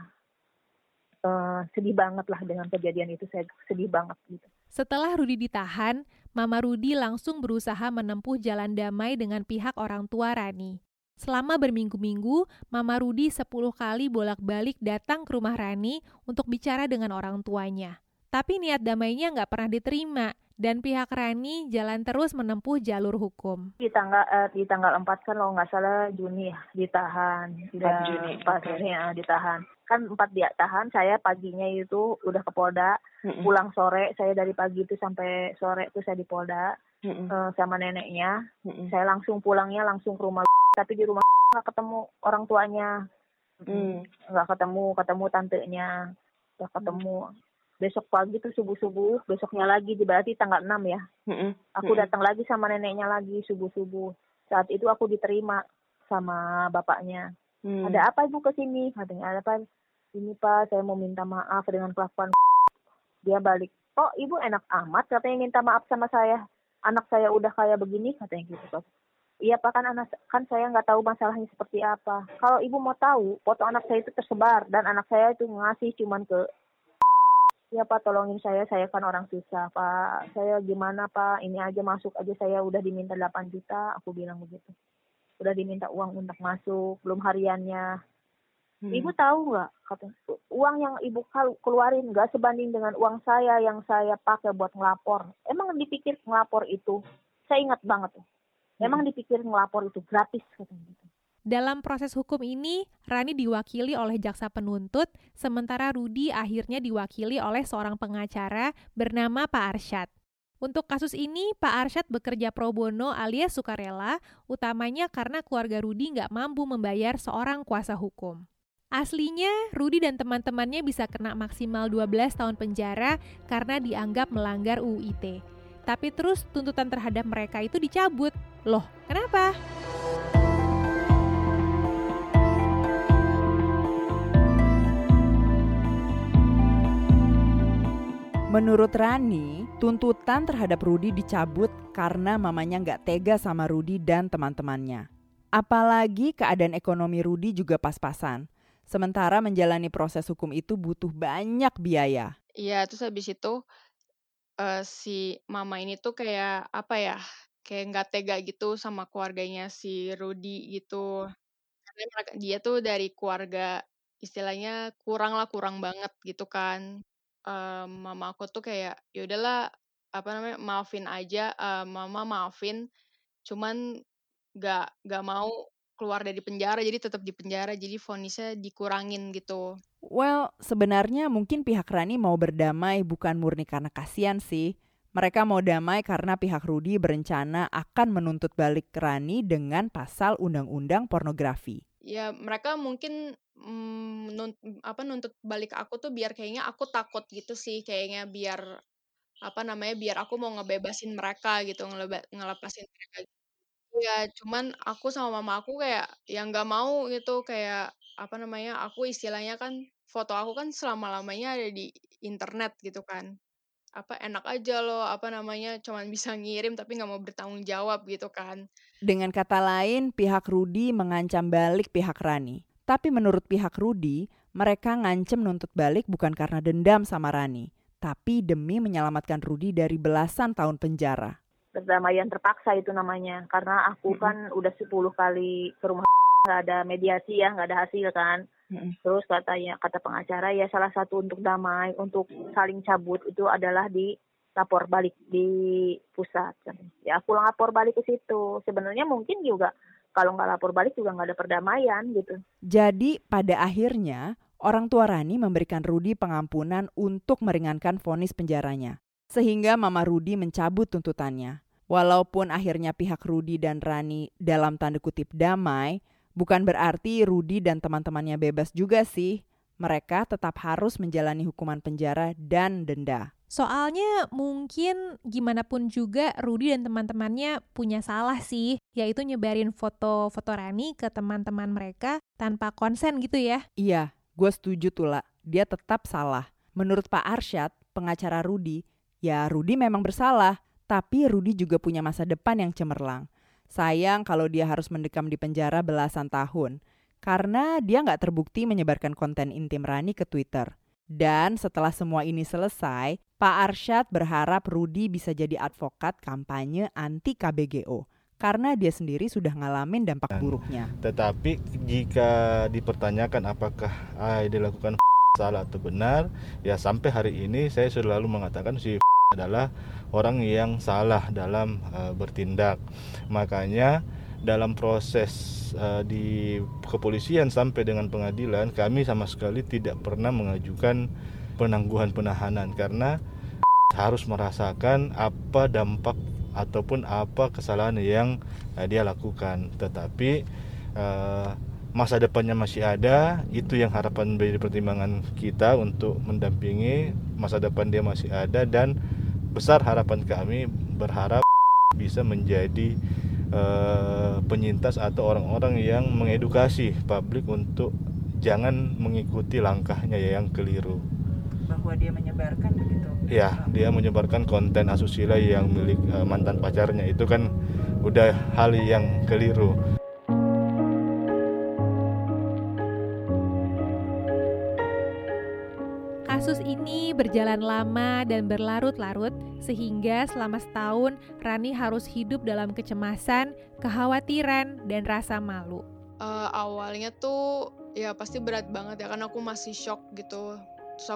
sedih banget lah dengan kejadian itu, saya sedih banget gitu. Setelah Rudi ditahan, Mama Rudi langsung berusaha menempuh jalan damai dengan pihak orang tua Rani. Selama berminggu-minggu, Mama Rudi 10 kali bolak-balik datang ke rumah Rani untuk bicara dengan orang tuanya. Tapi niat damainya nggak pernah diterima, dan pihak Rani jalan terus menempuh jalur hukum. Di tanggal 4 kan kalau nggak salah Juni ditahan. 4 Juni. 4 Juni ditahan. Kan 4 dia tahan, saya paginya itu udah ke Polda, pulang sore, saya dari pagi itu sampai sore itu saya di Polda sama neneknya. Saya langsung pulangnya langsung ke rumah, tapi di rumah nggak ketemu orang tuanya, nggak ketemu tantenya, nggak ketemu. Besok pagi tuh subuh-subuh, besoknya lagi, berarti tanggal 6 ya. Aku datang lagi sama neneknya lagi subuh-subuh. Saat itu aku diterima sama bapaknya. Ada apa ibu kesini? Katanya, ada apa? Ini pak, saya mau minta maaf dengan kelakuan. Dia balik, kok ibu enak amat katanya minta maaf sama saya. Anak saya udah kayak begini katanya gitu. Iya pak, kan saya nggak tahu masalahnya seperti apa. Kalau ibu mau tahu, foto anak saya itu tersebar dan anak saya itu ngasih cuman ke. Ya pak, tolongin saya kan orang susah pak. Saya gimana pak? Ini aja masuk aja saya udah diminta 8 juta, aku bilang begitu. Udah diminta uang untuk masuk, belum hariannya. Ibu tahu nggak, katanya, uang yang ibu keluarin nggak sebanding dengan uang saya yang saya pakai buat ngelapor. Emang dipikir ngelapor itu, saya ingat banget. Emang dipikir ngelapor itu gratis, katanya. Dalam proses hukum ini, Rani diwakili oleh jaksa penuntut, sementara Rudi akhirnya diwakili oleh seorang pengacara bernama Pak Arsyad. Untuk kasus ini, Pak Arsyad bekerja pro bono alias sukarela, utamanya karena keluarga Rudi nggak mampu membayar seorang kuasa hukum. Aslinya, Rudi dan teman-temannya bisa kena maksimal 12 tahun penjara karena dianggap melanggar UU ITE. Tapi terus tuntutan terhadap mereka itu dicabut. Loh, kenapa? Menurut Rani, tuntutan terhadap Rudi dicabut karena mamanya nggak tega sama Rudi dan teman-temannya. Apalagi keadaan ekonomi Rudi juga pas-pasan. Sementara menjalani proses hukum itu butuh banyak biaya. Iya, terus habis itu si mama ini tuh kayak apa ya, kayak nggak tega gitu sama keluarganya si Rudi gitu. Karena dia tuh dari keluarga istilahnya kurang banget gitu kan. Mama aku tuh kayak ya udahlah apa namanya maafin aja, mama maafin, cuman gak mau keluar dari penjara, jadi tetap di penjara, jadi vonisnya dikurangin gitu. Well, sebenarnya mungkin pihak Rani mau berdamai bukan murni karena kasihan sih. Mereka mau damai karena pihak Rudi berencana akan menuntut balik Rani dengan pasal Undang-Undang Pornografi. Ya mereka mungkin nuntut balik aku tuh biar kayaknya aku takut gitu sih, kayaknya biar apa namanya biar aku mau ngebebasin mereka gitu, ngelepasin mereka ya. Cuman aku sama mama aku kayak yang nggak mau gitu, kayak apa namanya aku istilahnya kan foto aku kan selama-lamanya ada di internet gitu kan, apa enak aja loh apa namanya cuman bisa ngirim tapi nggak mau bertanggung jawab gitu kan. Dengan kata lain pihak Rudi mengancam balik pihak Rani. Tapi menurut pihak Rudi, mereka ngancem nuntut balik bukan karena dendam sama Rani, tapi demi menyelamatkan Rudi dari belasan tahun penjara. Perdamaian terpaksa itu namanya, karena aku kan udah 10 kali ke rumah, nggak ada mediasi ya, nggak ada hasil kan. Terus kata pengacara ya salah satu untuk damai, untuk saling cabut itu adalah di lapor balik di pusat. Ya aku lapor balik ke situ, sebenarnya mungkin juga. Kalau nggak lapor balik juga nggak ada perdamaian gitu. Jadi pada akhirnya orang tua Rani memberikan Rudi pengampunan untuk meringankan vonis penjaranya. Sehingga Mama Rudi mencabut tuntutannya. Walaupun akhirnya pihak Rudi dan Rani dalam tanda kutip damai, bukan berarti Rudi dan teman-temannya bebas juga sih. Mereka tetap harus menjalani hukuman penjara dan denda. Soalnya mungkin gimana pun juga Rudi dan teman-temannya punya salah sih, yaitu nyebarin foto-foto Rani ke teman-teman mereka tanpa konsen gitu ya. Iya, gue setuju Tula, dia tetap salah. Menurut Pak Arsyad, pengacara Rudi, ya Rudi memang bersalah, tapi Rudi juga punya masa depan yang cemerlang. Sayang kalau dia harus mendekam di penjara belasan tahun, karena dia nggak terbukti menyebarkan konten intim Rani ke Twitter. Dan setelah semua ini selesai, Pak Arsyad berharap Rudi bisa jadi advokat kampanye anti KBGO karena dia sendiri sudah ngalamin dampak buruknya. Tetapi jika dipertanyakan apakah dilakukan salah atau benar, ya sampai hari ini saya selalu mengatakan si adalah orang yang salah dalam bertindak. Makanya dalam proses di kepolisian sampai dengan pengadilan, kami sama sekali tidak pernah mengajukan penangguhan penahanan karena harus merasakan apa dampak ataupun apa kesalahan yang dia lakukan. Tetapi masa depannya masih ada, itu yang harapan dari pertimbangan kita untuk mendampingi. Masa depan dia masih ada dan besar harapan kami berharap bisa menjadi penyintas atau orang-orang yang mengedukasi publik untuk jangan mengikuti langkahnya yang keliru. Bahwa dia menyebarkan begitu? Ya, dia menyebarkan konten asusila yang milik mantan pacarnya, itu kan udah hal yang keliru. Kasus ini berjalan lama dan berlarut-larut sehingga selama setahun Rani harus hidup dalam kecemasan, kekhawatiran, dan rasa malu. Awalnya tuh ya pasti berat banget ya kan, aku masih shock gitu. Terus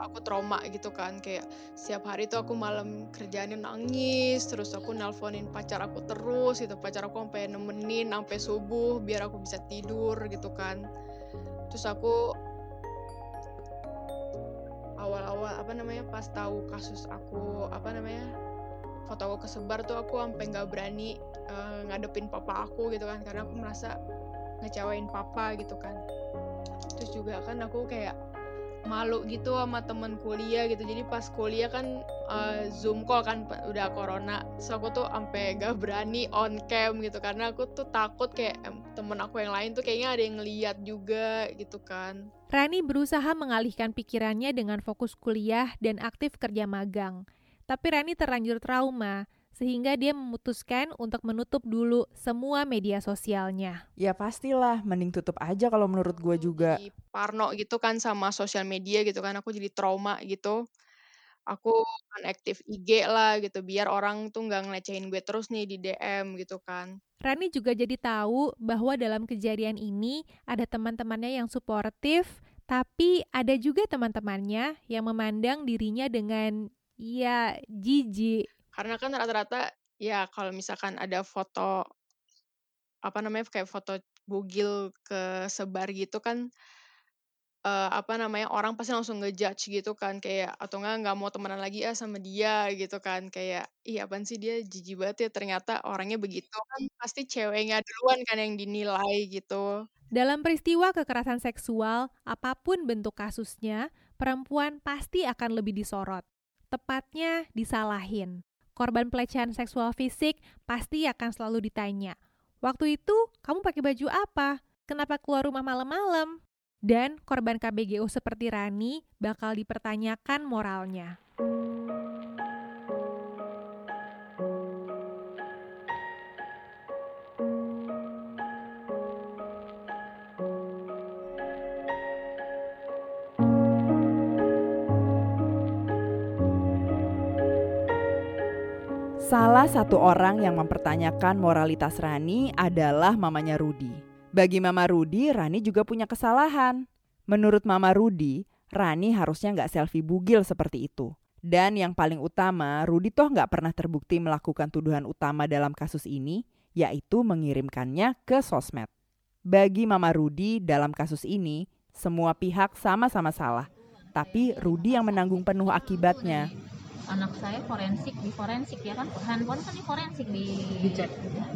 aku trauma gitu kan, kayak setiap hari tuh aku malam kerjaannya nangis, terus aku nelponin pacar aku terus gitu. Pacar aku sampai nemenin sampai subuh biar aku bisa tidur gitu kan. Terus aku awal-awal pas tahu kasus aku foto aku kesebar tuh aku sampai nggak berani ngadepin papa aku gitu kan, karena aku merasa ngecewain papa gitu kan. Terus juga kan aku kayak malu gitu sama teman kuliah gitu, jadi pas kuliah kan zoom call kan udah corona, so aku tuh sampai nggak berani on cam gitu karena aku tuh takut kayak temen aku yang lain tuh kayaknya ada yang ngeliat juga gitu kan. Rani berusaha mengalihkan pikirannya dengan fokus kuliah dan aktif kerja magang. Tapi Rani terlanjur trauma, sehingga dia memutuskan untuk menutup dulu semua media sosialnya. Ya pastilah, mending tutup aja kalau menurut gue juga. Di parno gitu kan sama sosial media gitu kan, aku jadi trauma gitu. Aku unaktif IG lah gitu, biar orang tuh nggak ngelecehin gue terus nih di DM gitu kan. Rani juga jadi tahu bahwa dalam kejadian ini ada teman-temannya yang suportif, tapi ada juga teman-temannya yang memandang dirinya dengan ya jijik. Karena kan rata-rata ya kalau misalkan ada foto kayak foto bugil kesebar gitu kan orang pasti langsung ngejudge gitu kan, kayak atau nggak mau temenan lagi ya sama dia gitu kan, kayak ih apaan sih dia jijik banget ya ternyata orangnya begitu kan, pasti ceweknya duluan kan yang dinilai gitu. Dalam peristiwa kekerasan seksual apapun bentuk kasusnya, perempuan pasti akan lebih disorot, tepatnya disalahin. Korban pelecehan seksual fisik pasti akan selalu ditanya, waktu itu kamu pakai baju apa? Kenapa keluar rumah malam-malam? Dan korban KBGO seperti Rani bakal dipertanyakan moralnya. Salah satu orang yang mempertanyakan moralitas Rani adalah mamanya Rudi. Bagi mama Rudi, Rani juga punya kesalahan. Menurut mama Rudi, Rani harusnya nggak selfie bugil seperti itu. Dan yang paling utama, Rudi toh nggak pernah terbukti melakukan tuduhan utama dalam kasus ini, yaitu mengirimkannya ke sosmed. Bagi mama Rudi, dalam kasus ini, semua pihak sama-sama salah. Tapi Rudi yang menanggung penuh akibatnya. Anak saya forensik ya kan, handphone kan di forensik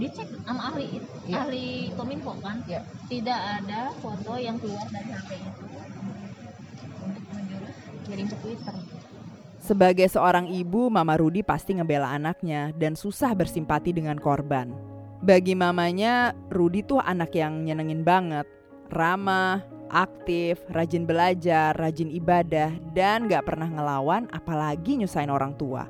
dicek sama ahli Kominfo kan, yeah. Tidak ada foto yang keluar dari HP itu untuk menjurus kirim ke Twitter. Sebagai seorang ibu, mama Rudi pasti ngebela anaknya dan susah bersimpati dengan korban. Bagi mamanya, Rudi tuh anak yang nyenengin banget, ramah, aktif, rajin belajar, rajin ibadah, dan gak pernah ngelawan apalagi nyusahin orang tua.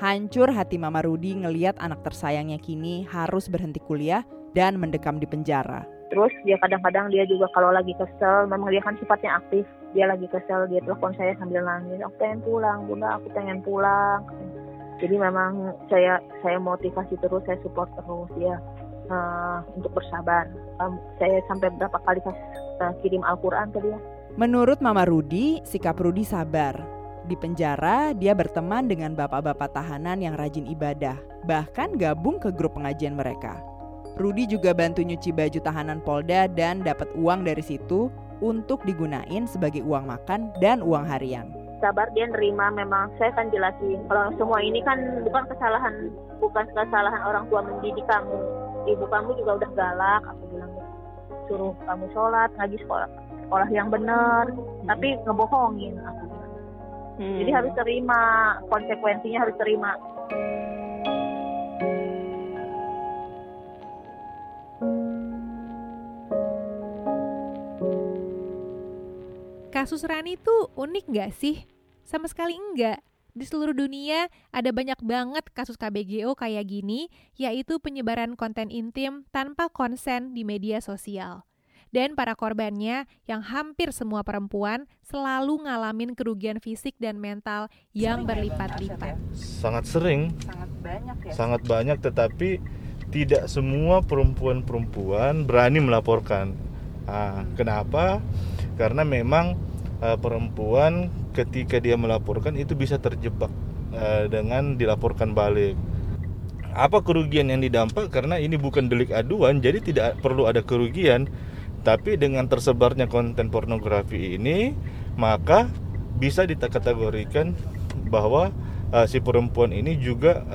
Hancur hati mama Rudi ngelihat anak tersayangnya kini harus berhenti kuliah dan mendekam di penjara. Terus dia kadang-kadang dia juga kalau lagi kesel, memang dia kan sifatnya aktif. dia lagi kesel, dia telepon saya sambil nangis, aku pengen pulang Bunda, aku pengen pulang. Jadi memang saya motivasi terus, saya support terus ya untuk bersabar. Saya sampai berapa kali kirim Al-Quran ke dia. Menurut Mama Rudi, sikap Rudi sabar. Di penjara, dia berteman dengan bapak-bapak tahanan yang rajin ibadah, bahkan gabung ke grup pengajian mereka. Rudi juga bantu nyuci baju tahanan Polda dan dapat uang dari situ untuk digunain sebagai uang makan dan uang harian. Sabar, dia nerima, memang saya kan jelasin. Kalau semua ini kan bukan kesalahan orang tua mendidik kamu. Ibu kamu juga udah galak, aku bilang suruh kamu sholat, ngaji sekolah yang benar, tapi ngebohongin aku. Jadi harus terima, konsekuensinya harus terima. Kasus Rani tuh unik gak sih? Sama sekali enggak. Di seluruh dunia ada banyak banget kasus KBGO kayak gini, yaitu penyebaran konten intim tanpa konsen di media sosial. Dan para korbannya yang hampir semua perempuan selalu ngalamin kerugian fisik dan mental yang berlipat-lipat. Sangat sering, sangat banyak, tetapi tidak semua perempuan-perempuan berani melaporkan. Kenapa? Karena memang perempuan ketika dia melaporkan itu bisa terjebak dengan dilaporkan balik. Apa kerugian yang didampak? Karena ini bukan delik aduan, jadi tidak perlu ada kerugian. Tapi dengan tersebarnya konten pornografi ini, maka bisa dikategorikan bahwa si perempuan ini juga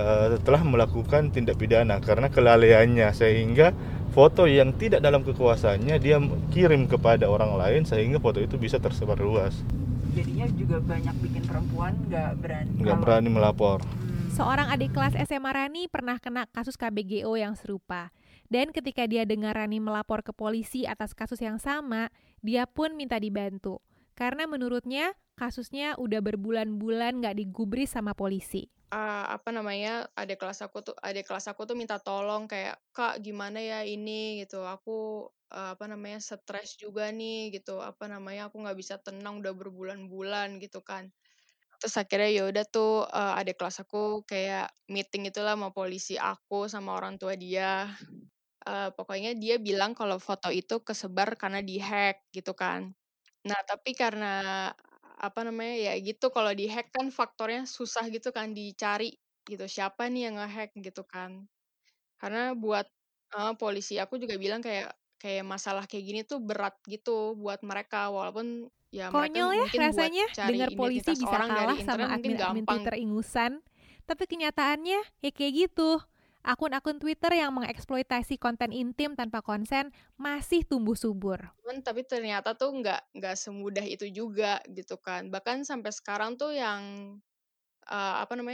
telah melakukan tindak pidana karena kelalaiannya, sehingga foto yang tidak dalam kekuasaannya dia kirim kepada orang lain, sehingga foto itu bisa tersebar luas. Jadinya juga banyak bikin perempuan nggak berani melapor. Seorang adik kelas SMA Rani pernah kena kasus KBGO yang serupa. Dan ketika dia dengar Rani melapor ke polisi atas kasus yang sama, dia pun minta dibantu. Karena menurutnya kasusnya udah berbulan-bulan gak digubris sama polisi. Adik kelas aku tuh minta tolong kayak, Kak gimana ya ini gitu, aku stres juga nih gitu, aku gak bisa tenang udah berbulan-bulan gitu kan. Terus akhirnya yaudah tuh adik kelas aku kayak meeting itulah sama polisi, aku sama orang tua dia. Pokoknya dia bilang kalau foto itu kesebar karena di-hack gitu kan. Nah tapi karena kalau di-hack kan faktornya susah gitu kan dicari gitu. Siapa nih yang nge-hack gitu kan. Karena buat polisi aku juga bilang kayak masalah kayak gini tuh berat gitu buat mereka walaupun... Ya, konyol ya rasanya dengar polisi bisa kalah sama admin Twitter ingusan. Tapi kenyataannya ya kayak gitu. Akun-akun Twitter yang mengeksploitasi konten intim tanpa konsen masih tumbuh subur. Tapi ternyata tuh nggak semudah itu juga gitu kan. Bahkan sampai sekarang tuh yang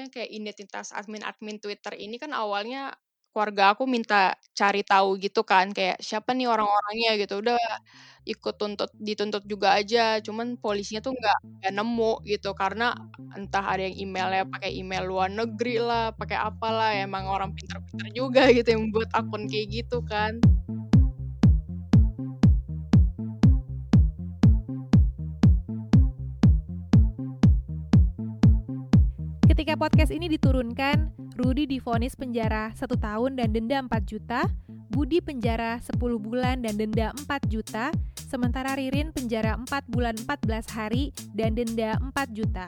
kayak identitas admin Twitter ini kan awalnya keluarga aku minta cari tahu gitu kan, kayak siapa nih orang-orangnya gitu, udah ikut dituntut juga aja, cuman polisinya tuh nggak nemu gitu, karena entah ada yang emailnya pakai email luar negeri lah, pakai apalah, emang orang pintar-pintar juga gitu yang buat akun kayak gitu kan. Ketika podcast ini diturunkan, Rudi divonis penjara 1 tahun dan denda 4 juta, Budi penjara 10 bulan dan denda 4 juta, sementara Ririn penjara 4 bulan 14 hari dan denda 4 juta.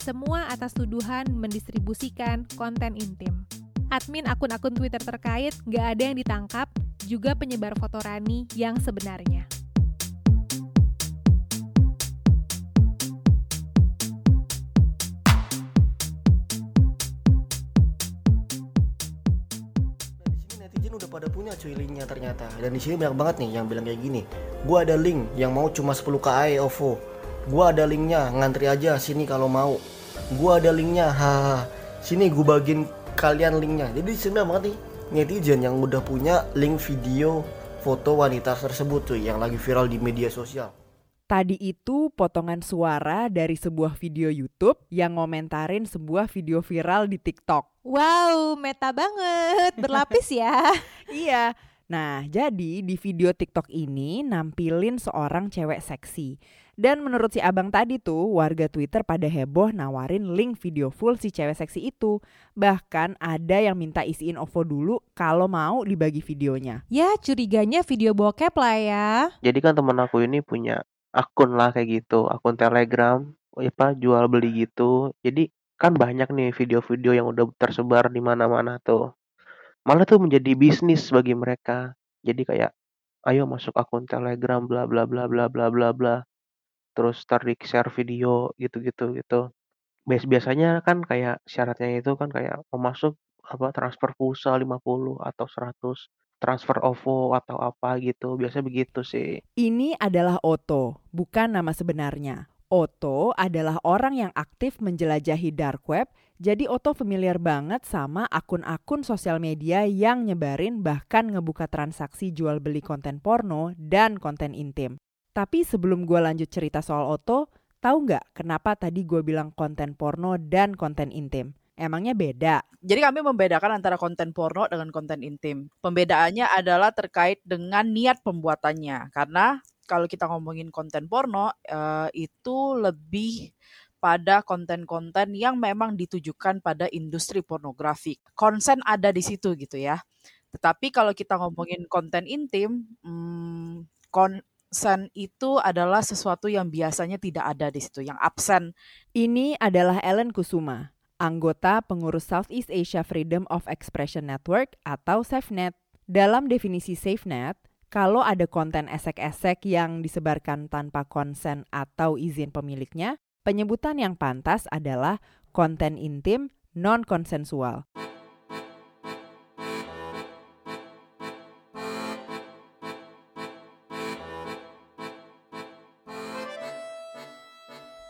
Semua atas tuduhan mendistribusikan konten intim. Admin akun-akun Twitter terkait gak ada yang ditangkap, juga penyebar foto Rani yang sebenarnya. Udah punya cuy linknya ternyata, dan di sini banyak banget nih yang bilang kayak gini, gua ada link yang mau cuma 10k OVO, gua ada linknya ngantri aja sini kalau mau, gua ada linknya, sini gua bagiin kalian linknya. Jadi di sini banyak banget nih netizen yang udah punya link video foto wanita tersebut cuy yang lagi viral di media sosial. Tadi itu potongan suara dari sebuah video YouTube yang ngomentarin sebuah video viral di TikTok. Wow, meta banget, berlapis ya. Iya, nah jadi di video TikTok ini nampilin seorang cewek seksi. Dan menurut si abang tadi tuh, warga Twitter pada heboh nawarin link video full si cewek seksi itu. Bahkan ada yang minta isiin OVO dulu kalau mau dibagi videonya. Ya curiganya video bokep lah ya. Jadi kan temen aku ini punya akun lah kayak gitu, akun Telegram, jual beli gitu. Jadi kan banyak nih video-video yang udah tersebar di mana-mana tuh. Malah tuh menjadi bisnis bagi mereka. Jadi kayak ayo masuk akun Telegram bla bla bla bla bla bla bla. Terus tarik share video gitu. Biasanya kan kayak syaratnya itu kan kayak mau masuk transfer pulsa 50 atau 100, transfer OVO atau apa gitu. Biasanya begitu sih. Ini adalah Otto, bukan nama sebenarnya. Otto adalah orang yang aktif menjelajahi dark web, jadi Otto familiar banget sama akun-akun sosial media yang nyebarin bahkan ngebuka transaksi jual beli konten porno dan konten intim. Tapi sebelum gue lanjut cerita soal Otto, tahu nggak kenapa tadi gue bilang konten porno dan konten intim? Emangnya beda? Jadi kami membedakan antara konten porno dengan konten intim. Pembedaannya adalah terkait dengan niat pembuatannya. Karena kalau kita ngomongin konten porno, itu lebih pada konten-konten yang memang ditujukan pada industri pornografi. Konsen ada di situ gitu ya. Tetapi kalau kita ngomongin konten intim, absen itu adalah sesuatu yang biasanya tidak ada di situ, yang absen. Ini adalah Ellen Kusuma, anggota pengurus Southeast Asia Freedom of Expression Network atau SafeNet. Dalam definisi SafeNet, kalau ada konten esek-esek yang disebarkan tanpa konsen atau izin pemiliknya, penyebutan yang pantas adalah konten intim non-konsensual.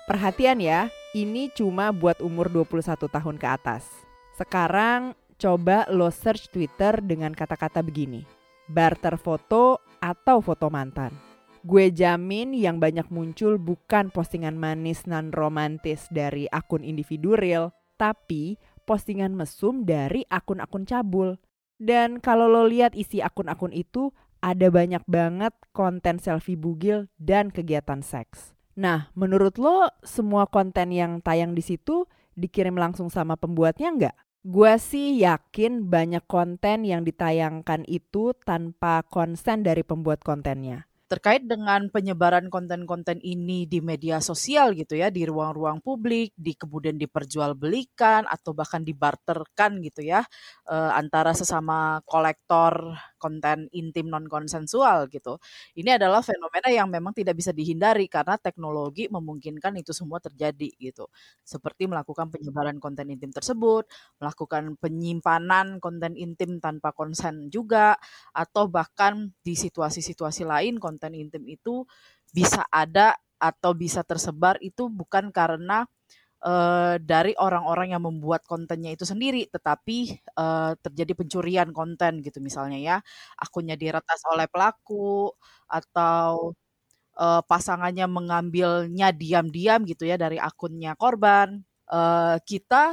Perhatian ya, ini cuma buat umur 21 tahun ke atas. Sekarang coba lo search Twitter dengan kata-kata begini. Barter foto atau foto mantan. Gue jamin yang banyak muncul bukan postingan manis non-romantis dari akun individu real, tapi postingan mesum dari akun-akun cabul. Dan kalau lo lihat isi akun-akun itu, ada banyak banget konten selfie bugil dan kegiatan seks. Nah, menurut lo semua konten yang tayang di situ dikirim langsung sama pembuatnya nggak? Gue sih yakin banyak konten yang ditayangkan itu tanpa konsen dari pembuat kontennya. Terkait dengan penyebaran konten-konten ini di media sosial gitu ya, di ruang-ruang publik, kemudian diperjualbelikan atau bahkan dibarterkan gitu ya, antara sesama kolektor konten intim non-konsensual gitu. Ini adalah fenomena yang memang tidak bisa dihindari karena teknologi memungkinkan itu semua terjadi gitu. Seperti melakukan penyebaran konten intim tersebut, melakukan penyimpanan konten intim tanpa konsen juga, atau bahkan di situasi-situasi lain konten intim itu bisa ada atau bisa tersebar itu bukan karena dari orang-orang yang membuat kontennya itu sendiri, tetapi terjadi pencurian konten gitu misalnya ya, akunnya diretas oleh pelaku atau pasangannya mengambilnya diam-diam gitu ya dari akunnya korban. Kita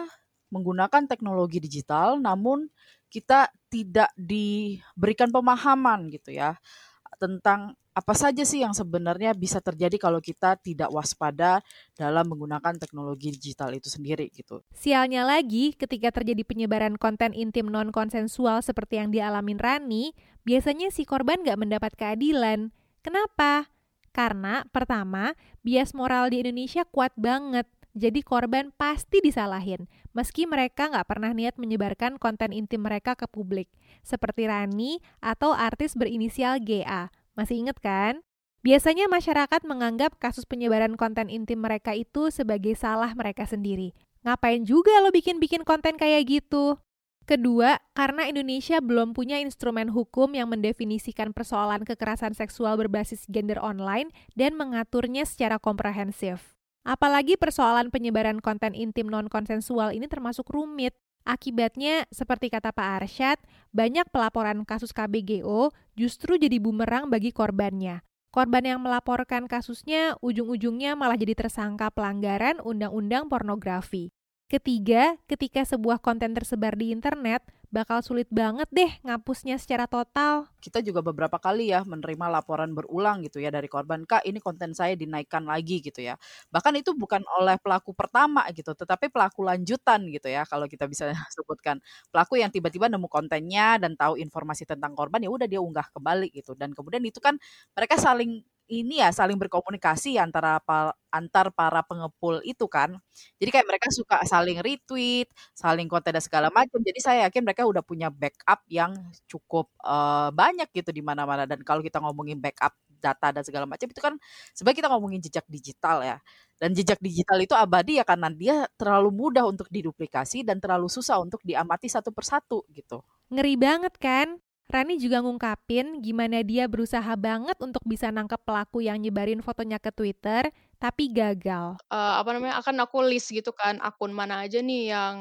menggunakan teknologi digital, namun kita tidak diberikan pemahaman gitu ya tentang apa saja sih yang sebenarnya bisa terjadi kalau kita tidak waspada dalam menggunakan teknologi digital itu sendiri gitu. Sialnya lagi, ketika terjadi penyebaran konten intim non-konsensual seperti yang dialamin Rani, biasanya si korban nggak mendapat keadilan. Kenapa? Karena pertama, bias moral di Indonesia kuat banget. Jadi korban pasti disalahin, meski mereka nggak pernah niat menyebarkan konten intim mereka ke publik. Seperti Rani atau artis berinisial GA. Masih ingat kan? Biasanya masyarakat menganggap kasus penyebaran konten intim mereka itu sebagai salah mereka sendiri. Ngapain juga lo bikin-bikin konten kayak gitu? Kedua, karena Indonesia belum punya instrumen hukum yang mendefinisikan persoalan kekerasan seksual berbasis gender online dan mengaturnya secara komprehensif. Apalagi persoalan penyebaran konten intim non-konsensual ini termasuk rumit. Akibatnya, seperti kata Pak Arsyad, banyak pelaporan kasus KBGO justru jadi bumerang bagi korbannya. Korban yang melaporkan kasusnya ujung-ujungnya malah jadi tersangka pelanggaran Undang-Undang Pornografi. Ketiga, ketika sebuah konten tersebar di internet, bakal sulit banget deh ngapusnya secara total. Kita juga beberapa kali ya menerima laporan berulang gitu ya dari korban, Kak ini konten saya dinaikkan lagi gitu ya. Bahkan itu bukan oleh pelaku pertama gitu, tetapi pelaku lanjutan gitu ya kalau kita bisa sebutkan. Pelaku yang tiba-tiba nemu kontennya dan tahu informasi tentang korban, ya udah dia unggah kembali gitu. Dan kemudian itu kan mereka saling berkomunikasi antar para pengepul itu kan. Jadi kayak mereka suka saling retweet, saling konten dan segala macam. Jadi saya yakin mereka udah punya backup yang cukup banyak gitu di mana-mana. Dan kalau kita ngomongin backup data dan segala macam itu kan sebenarnya kita ngomongin jejak digital ya. Dan jejak digital itu abadi ya karena dia terlalu mudah untuk diduplikasi dan terlalu susah untuk diamati satu persatu gitu. Ngeri banget kan? Rani juga ngungkapin gimana dia berusaha banget untuk bisa nangkep pelaku yang nyebarin fotonya ke Twitter, tapi gagal. Akan aku list gitu kan, akun mana aja nih yang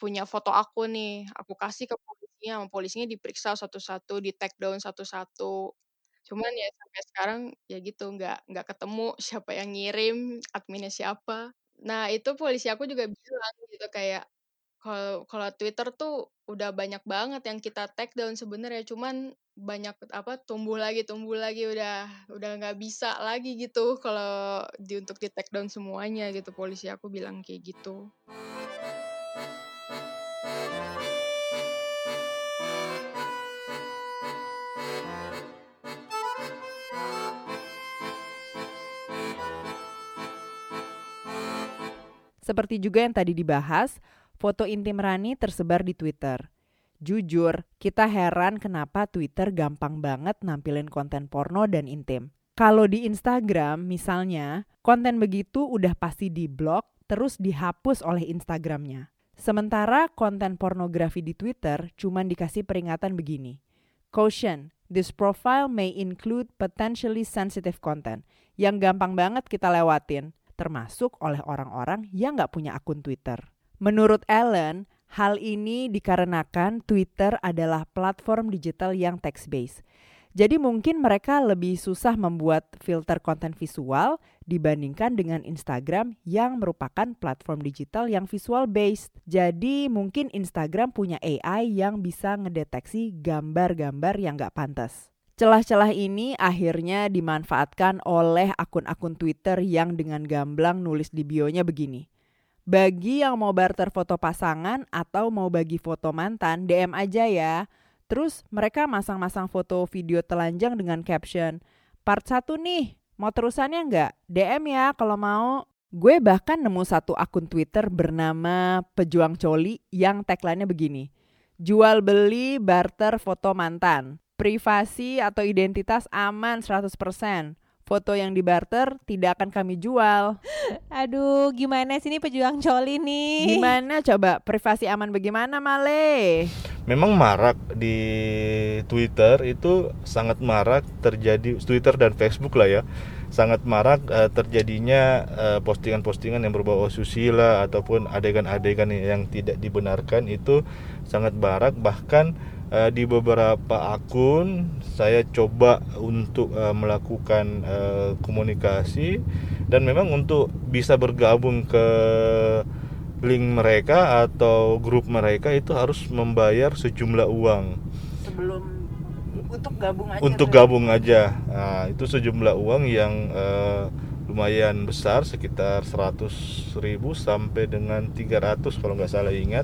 punya foto aku nih. Aku kasih ke polisinya, sama polisinya diperiksa satu-satu, di take down satu-satu. Cuman ya sampai sekarang ya gitu, nggak ketemu siapa yang ngirim, adminnya siapa. Nah itu polisi aku juga bilang gitu kayak, kalau Twitter tuh udah banyak banget yang kita take down sebenarnya, cuman banyak tumbuh lagi udah nggak bisa lagi gitu kalau untuk di take down semuanya gitu, polisi aku bilang kayak gitu. Seperti juga yang tadi dibahas, foto intim Rani tersebar di Twitter. Jujur, kita heran kenapa Twitter gampang banget nampilin konten porno dan intim. Kalau di Instagram misalnya, konten begitu udah pasti diblok terus dihapus oleh Instagramnya. Sementara konten pornografi di Twitter cuman dikasih peringatan begini. Caution, this profile may include potentially sensitive content yang gampang banget kita lewatin, termasuk oleh orang-orang yang nggak punya akun Twitter. Menurut Ellen, hal ini dikarenakan Twitter adalah platform digital yang text-based. Jadi mungkin mereka lebih susah membuat filter konten visual dibandingkan dengan Instagram yang merupakan platform digital yang visual-based. Jadi mungkin Instagram punya AI yang bisa ngedeteksi gambar-gambar yang nggak pantas. Celah-celah ini akhirnya dimanfaatkan oleh akun-akun Twitter yang dengan gamblang nulis di bio-nya begini. Bagi yang mau barter foto pasangan atau mau bagi foto mantan, DM aja ya. Terus mereka masang-masang foto video telanjang dengan caption, part 1 nih, mau terusannya nggak? DM ya kalau mau. Gue bahkan nemu satu akun Twitter bernama Pejuang Coli yang tagline-nya begini, jual beli barter foto mantan, privasi atau identitas aman 100%. Foto yang dibarter tidak akan kami jual. Aduh, gimana sih nih Pejuang Coli nih? Gimana coba? Privasi aman bagaimana, Male? Memang marak di Twitter itu sangat marak terjadi, Twitter dan Facebook lah ya. Sangat marak terjadinya postingan-postingan yang berbau susila ataupun adegan-adegan yang tidak dibenarkan itu sangat marak, bahkan di beberapa akun saya coba untuk melakukan komunikasi dan memang untuk bisa bergabung ke link mereka atau grup mereka itu harus membayar sejumlah uang. Untuk gabung aja. Nah, itu sejumlah uang yang lumayan besar sekitar 100.000 sampai dengan 300 kalau nggak salah ingat.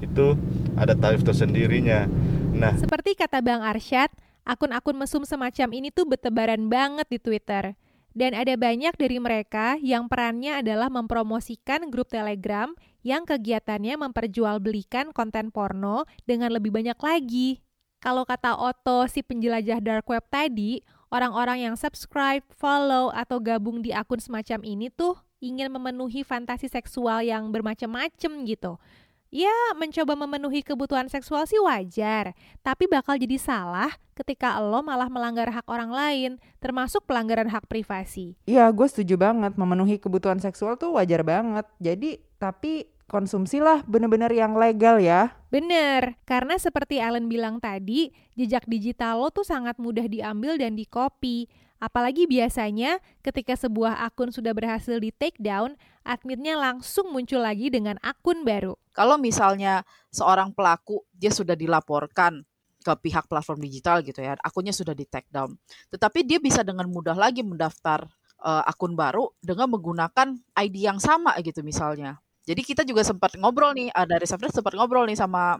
Itu ada tarif tersendirinya. Nah, seperti kata Bang Arsyad, akun-akun mesum semacam ini tuh bertebaran banget di Twitter. Dan ada banyak dari mereka yang perannya adalah mempromosikan grup Telegram yang kegiatannya memperjualbelikan konten porno dengan lebih banyak lagi. Kalau kata Otto, si penjelajah dark web tadi, orang-orang yang subscribe, follow, atau gabung di akun semacam ini tuh ingin memenuhi fantasi seksual yang bermacam-macam gitu. Ya, mencoba memenuhi kebutuhan seksual sih wajar, tapi bakal jadi salah ketika lo malah melanggar hak orang lain, termasuk pelanggaran hak privasi. Iya, gue setuju banget. Memenuhi kebutuhan seksual tuh wajar banget. Jadi, tapi konsumsilah bener-bener yang legal ya. Bener, karena seperti Ellen bilang tadi, jejak digital lo tuh sangat mudah diambil dan dikopi. Apalagi biasanya ketika sebuah akun sudah berhasil di take down, adminnya langsung muncul lagi dengan akun baru. Kalau misalnya seorang pelaku dia sudah dilaporkan ke pihak platform digital gitu ya, akunnya sudah di take down. Tetapi dia bisa dengan mudah lagi mendaftar akun baru dengan menggunakan ID yang sama gitu misalnya. Jadi kita juga sempat ngobrol nih, dari SafeNet sempat ngobrol nih sama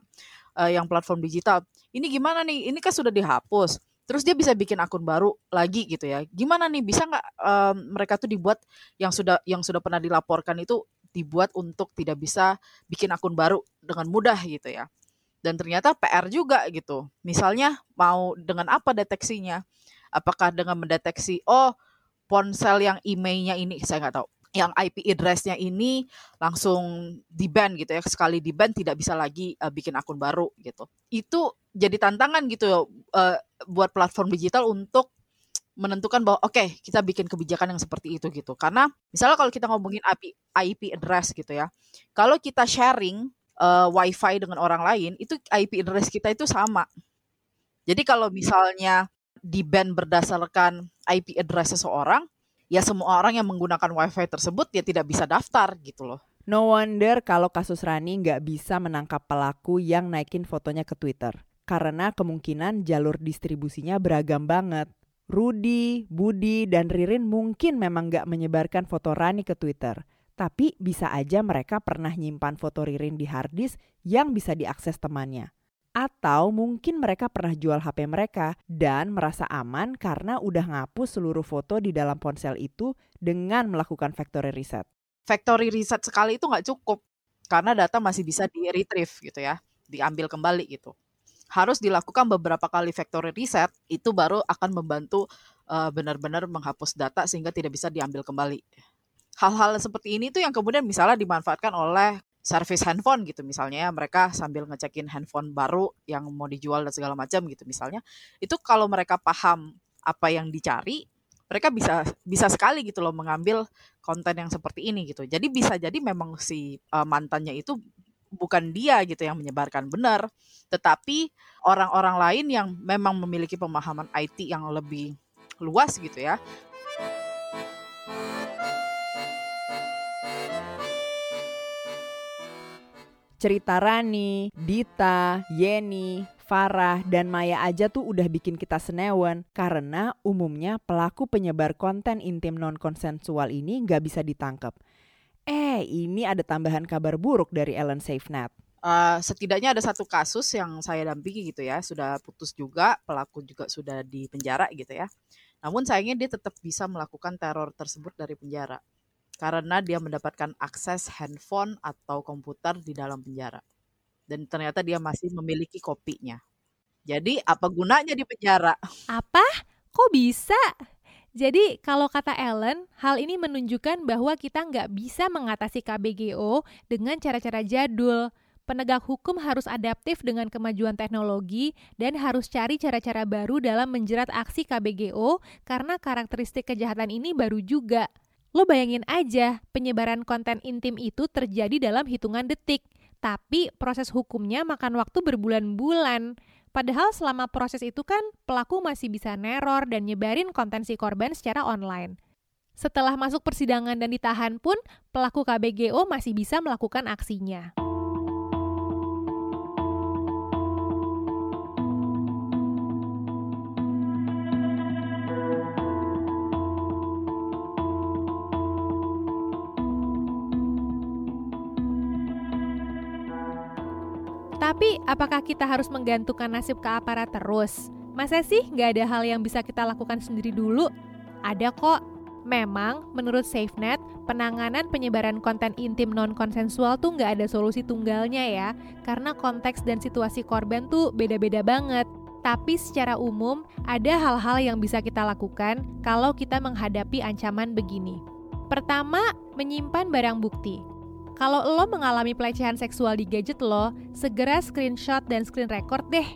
yang platform digital. Ini gimana nih? Ini kan sudah dihapus. Terus dia bisa bikin akun baru lagi gitu ya. Gimana nih? Bisa nggak mereka tuh dibuat yang sudah pernah dilaporkan itu dibuat untuk tidak bisa bikin akun baru dengan mudah gitu ya. Dan ternyata PR juga gitu. Misalnya mau dengan apa deteksinya? Apakah dengan mendeteksi ponsel yang emailnya ini saya nggak tahu. Yang IP address-nya ini langsung di-ban gitu ya. Sekali di-ban tidak bisa lagi bikin akun baru gitu. Itu jadi tantangan gitu buat platform digital untuk menentukan bahwa oke, kita bikin kebijakan yang seperti itu gitu. Karena misalnya kalau kita ngomongin IP address gitu ya. Kalau kita sharing Wi-Fi dengan orang lain, itu IP address kita itu sama. Jadi kalau misalnya di-ban berdasarkan IP address seseorang, ya semua orang yang menggunakan Wi-Fi tersebut ya tidak bisa daftar gitu loh. No wonder kalau kasus Rani nggak bisa menangkap pelaku yang naikin fotonya ke Twitter. Karena kemungkinan jalur distribusinya beragam banget. Rudi, Budi, dan Ririn mungkin memang nggak menyebarkan foto Rani ke Twitter. Tapi bisa aja mereka pernah nyimpan foto Ririn di harddisk yang bisa diakses temannya. Atau mungkin mereka pernah jual HP mereka dan merasa aman karena udah ngapus seluruh foto di dalam ponsel itu dengan melakukan factory reset. Factory reset sekali itu nggak cukup karena data masih bisa di-retrieve gitu ya, diambil kembali gitu. Harus dilakukan beberapa kali factory reset, itu baru akan membantu benar-benar menghapus data sehingga tidak bisa diambil kembali. Hal-hal seperti ini tuh yang kemudian misalnya dimanfaatkan oleh service handphone gitu misalnya ya, mereka sambil ngecekin handphone baru yang mau dijual dan segala macam gitu misalnya. Itu kalau mereka paham apa yang dicari, mereka bisa sekali gitu loh mengambil konten yang seperti ini gitu. Jadi bisa jadi memang si mantannya itu bukan dia gitu yang menyebarkan benar, tetapi orang-orang lain yang memang memiliki pemahaman IT yang lebih luas gitu ya. Cerita Rani, Dita, Yeni, Farah, dan Maya aja tuh udah bikin kita senewen karena umumnya pelaku penyebar konten intim non-konsensual ini nggak bisa ditangkap. Ini ada tambahan kabar buruk dari Ellen SafeNet. Setidaknya ada satu kasus yang saya dampingi gitu ya, sudah putus juga, pelaku juga sudah di penjara gitu ya. Namun sayangnya dia tetap bisa melakukan teror tersebut dari penjara. Karena dia mendapatkan akses handphone atau komputer di dalam penjara. Dan ternyata dia masih memiliki kopinya. Jadi apa gunanya di penjara? Apa? Kok bisa? Jadi kalau kata Ellen, hal ini menunjukkan bahwa kita nggak bisa mengatasi KBGO dengan cara-cara jadul. Penegak hukum harus adaptif dengan kemajuan teknologi dan harus cari cara-cara baru dalam menjerat aksi KBGO karena karakteristik kejahatan ini baru juga. Lo bayangin aja, penyebaran konten intim itu terjadi dalam hitungan detik, tapi proses hukumnya makan waktu berbulan-bulan. Padahal selama proses itu kan pelaku masih bisa neror dan nyebarin konten si korban secara online. Setelah masuk persidangan dan ditahan pun, pelaku KBGO masih bisa melakukan aksinya. Tapi apakah kita harus menggantungkan nasib ke aparat terus? Masa sih nggak ada hal yang bisa kita lakukan sendiri dulu? Ada kok. Memang menurut SafeNet, penanganan penyebaran konten intim non-konsensual tuh nggak ada solusi tunggalnya ya. Karena konteks dan situasi korban tuh beda-beda banget. Tapi secara umum ada hal-hal yang bisa kita lakukan kalau kita menghadapi ancaman begini. Pertama, menyimpan barang bukti. Kalau lo mengalami pelecehan seksual di gadget lo, segera screenshot dan screen record deh.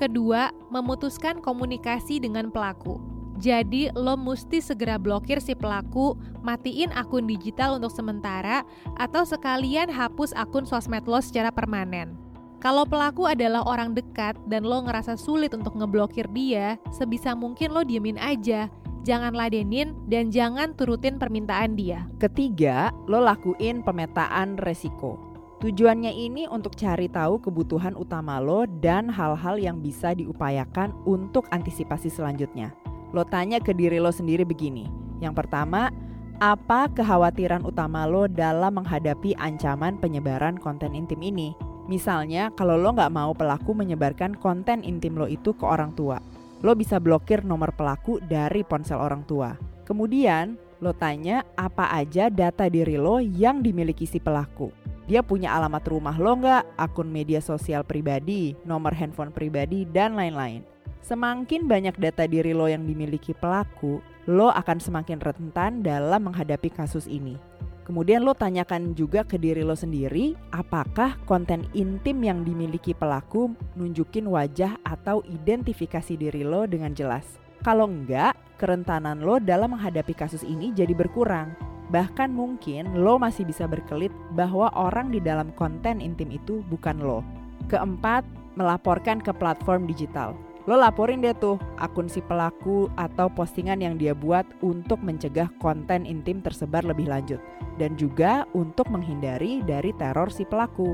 Kedua, memutuskan komunikasi dengan pelaku. Jadi lo mesti segera blokir si pelaku, matiin akun digital untuk sementara, atau sekalian hapus akun sosmed lo secara permanen. Kalau pelaku adalah orang dekat dan lo ngerasa sulit untuk ngeblokir dia, sebisa mungkin lo diemin aja. jangan ladenin, dan jangan turutin permintaan dia. Ketiga, lo lakuin pemetaan resiko. Tujuannya ini untuk cari tahu kebutuhan utama lo dan hal-hal yang bisa diupayakan untuk antisipasi selanjutnya. Lo tanya ke diri lo sendiri begini. Yang pertama, apa kekhawatiran utama lo dalam menghadapi ancaman penyebaran konten intim ini? Misalnya, kalau lo nggak mau pelaku menyebarkan konten intim lo itu ke orang tua, lo bisa blokir nomor pelaku dari ponsel orang tua. Kemudian, lo tanya apa aja data diri lo yang dimiliki si pelaku. Dia punya alamat rumah lo nggak, akun media sosial pribadi, nomor handphone pribadi, dan lain-lain. Semakin banyak data diri lo yang dimiliki pelaku, lo akan semakin rentan dalam menghadapi kasus ini. Kemudian lo tanyakan juga ke diri lo sendiri, apakah konten intim yang dimiliki pelaku nunjukin wajah atau identifikasi diri lo dengan jelas. Kalau enggak, kerentanan lo dalam menghadapi kasus ini jadi berkurang. Bahkan mungkin lo masih bisa berkelit bahwa orang di dalam konten intim itu bukan lo. Keempat, melaporkan ke platform digital. Lo laporin deh tuh akun si pelaku atau postingan yang dia buat untuk mencegah konten intim tersebar lebih lanjut. Dan juga untuk menghindari dari teror si pelaku.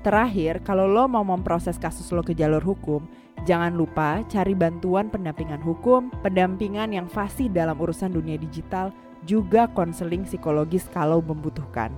Terakhir, kalau lo mau memproses kasus lo ke jalur hukum, jangan lupa cari bantuan pendampingan hukum, pendampingan yang fasih dalam urusan dunia digital, juga konseling psikologis kalau membutuhkan.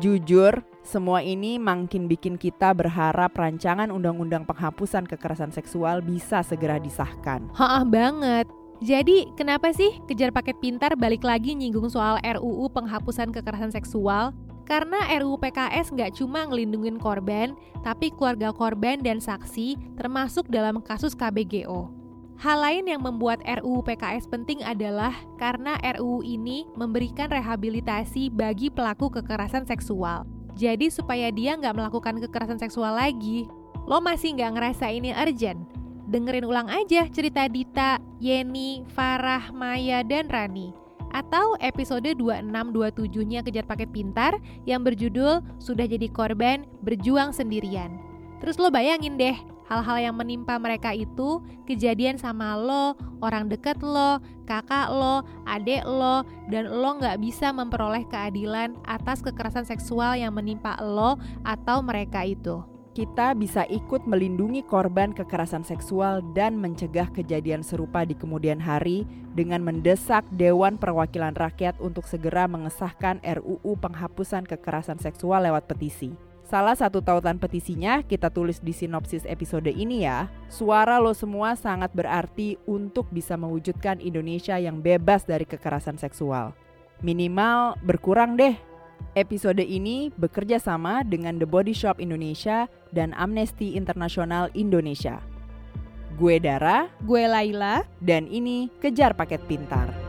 Jujur, semua ini makin bikin kita berharap rancangan Undang-Undang Penghapusan Kekerasan Seksual bisa segera disahkan. Hah banget. Jadi, kenapa sih Kejar Paket Pintar balik lagi nyinggung soal RUU Penghapusan Kekerasan Seksual? Karena RUU PKS nggak cuma ngelindungin korban, tapi keluarga korban dan saksi termasuk dalam kasus KBGO. Hal lain yang membuat RUU PKS penting adalah karena RUU ini memberikan rehabilitasi bagi pelaku kekerasan seksual. Jadi supaya dia nggak melakukan kekerasan seksual lagi, lo masih nggak ngerasa ini urgent? Dengerin ulang aja cerita Dita, Yeni, Farah, Maya, dan Rani. Atau episode 2627-nya Kejar Paket Pintar yang berjudul Sudah Jadi Korban, Berjuang Sendirian. Terus lo bayangin deh, hal-hal yang menimpa mereka itu kejadian sama lo, orang deket lo, kakak lo, adik lo, dan lo nggak bisa memperoleh keadilan atas kekerasan seksual yang menimpa lo atau mereka itu. Kita bisa ikut melindungi korban kekerasan seksual dan mencegah kejadian serupa di kemudian hari dengan mendesak Dewan Perwakilan Rakyat untuk segera mengesahkan RUU Penghapusan Kekerasan Seksual lewat petisi. Salah satu tautan petisinya kita tulis di sinopsis episode ini ya. Suara lo semua sangat berarti untuk bisa mewujudkan Indonesia yang bebas dari kekerasan seksual. Minimal berkurang deh. Episode ini bekerja sama dengan The Body Shop Indonesia dan Amnesty International Indonesia. Gue Dara, gue Laila, dan ini Kejar Paket Pintar.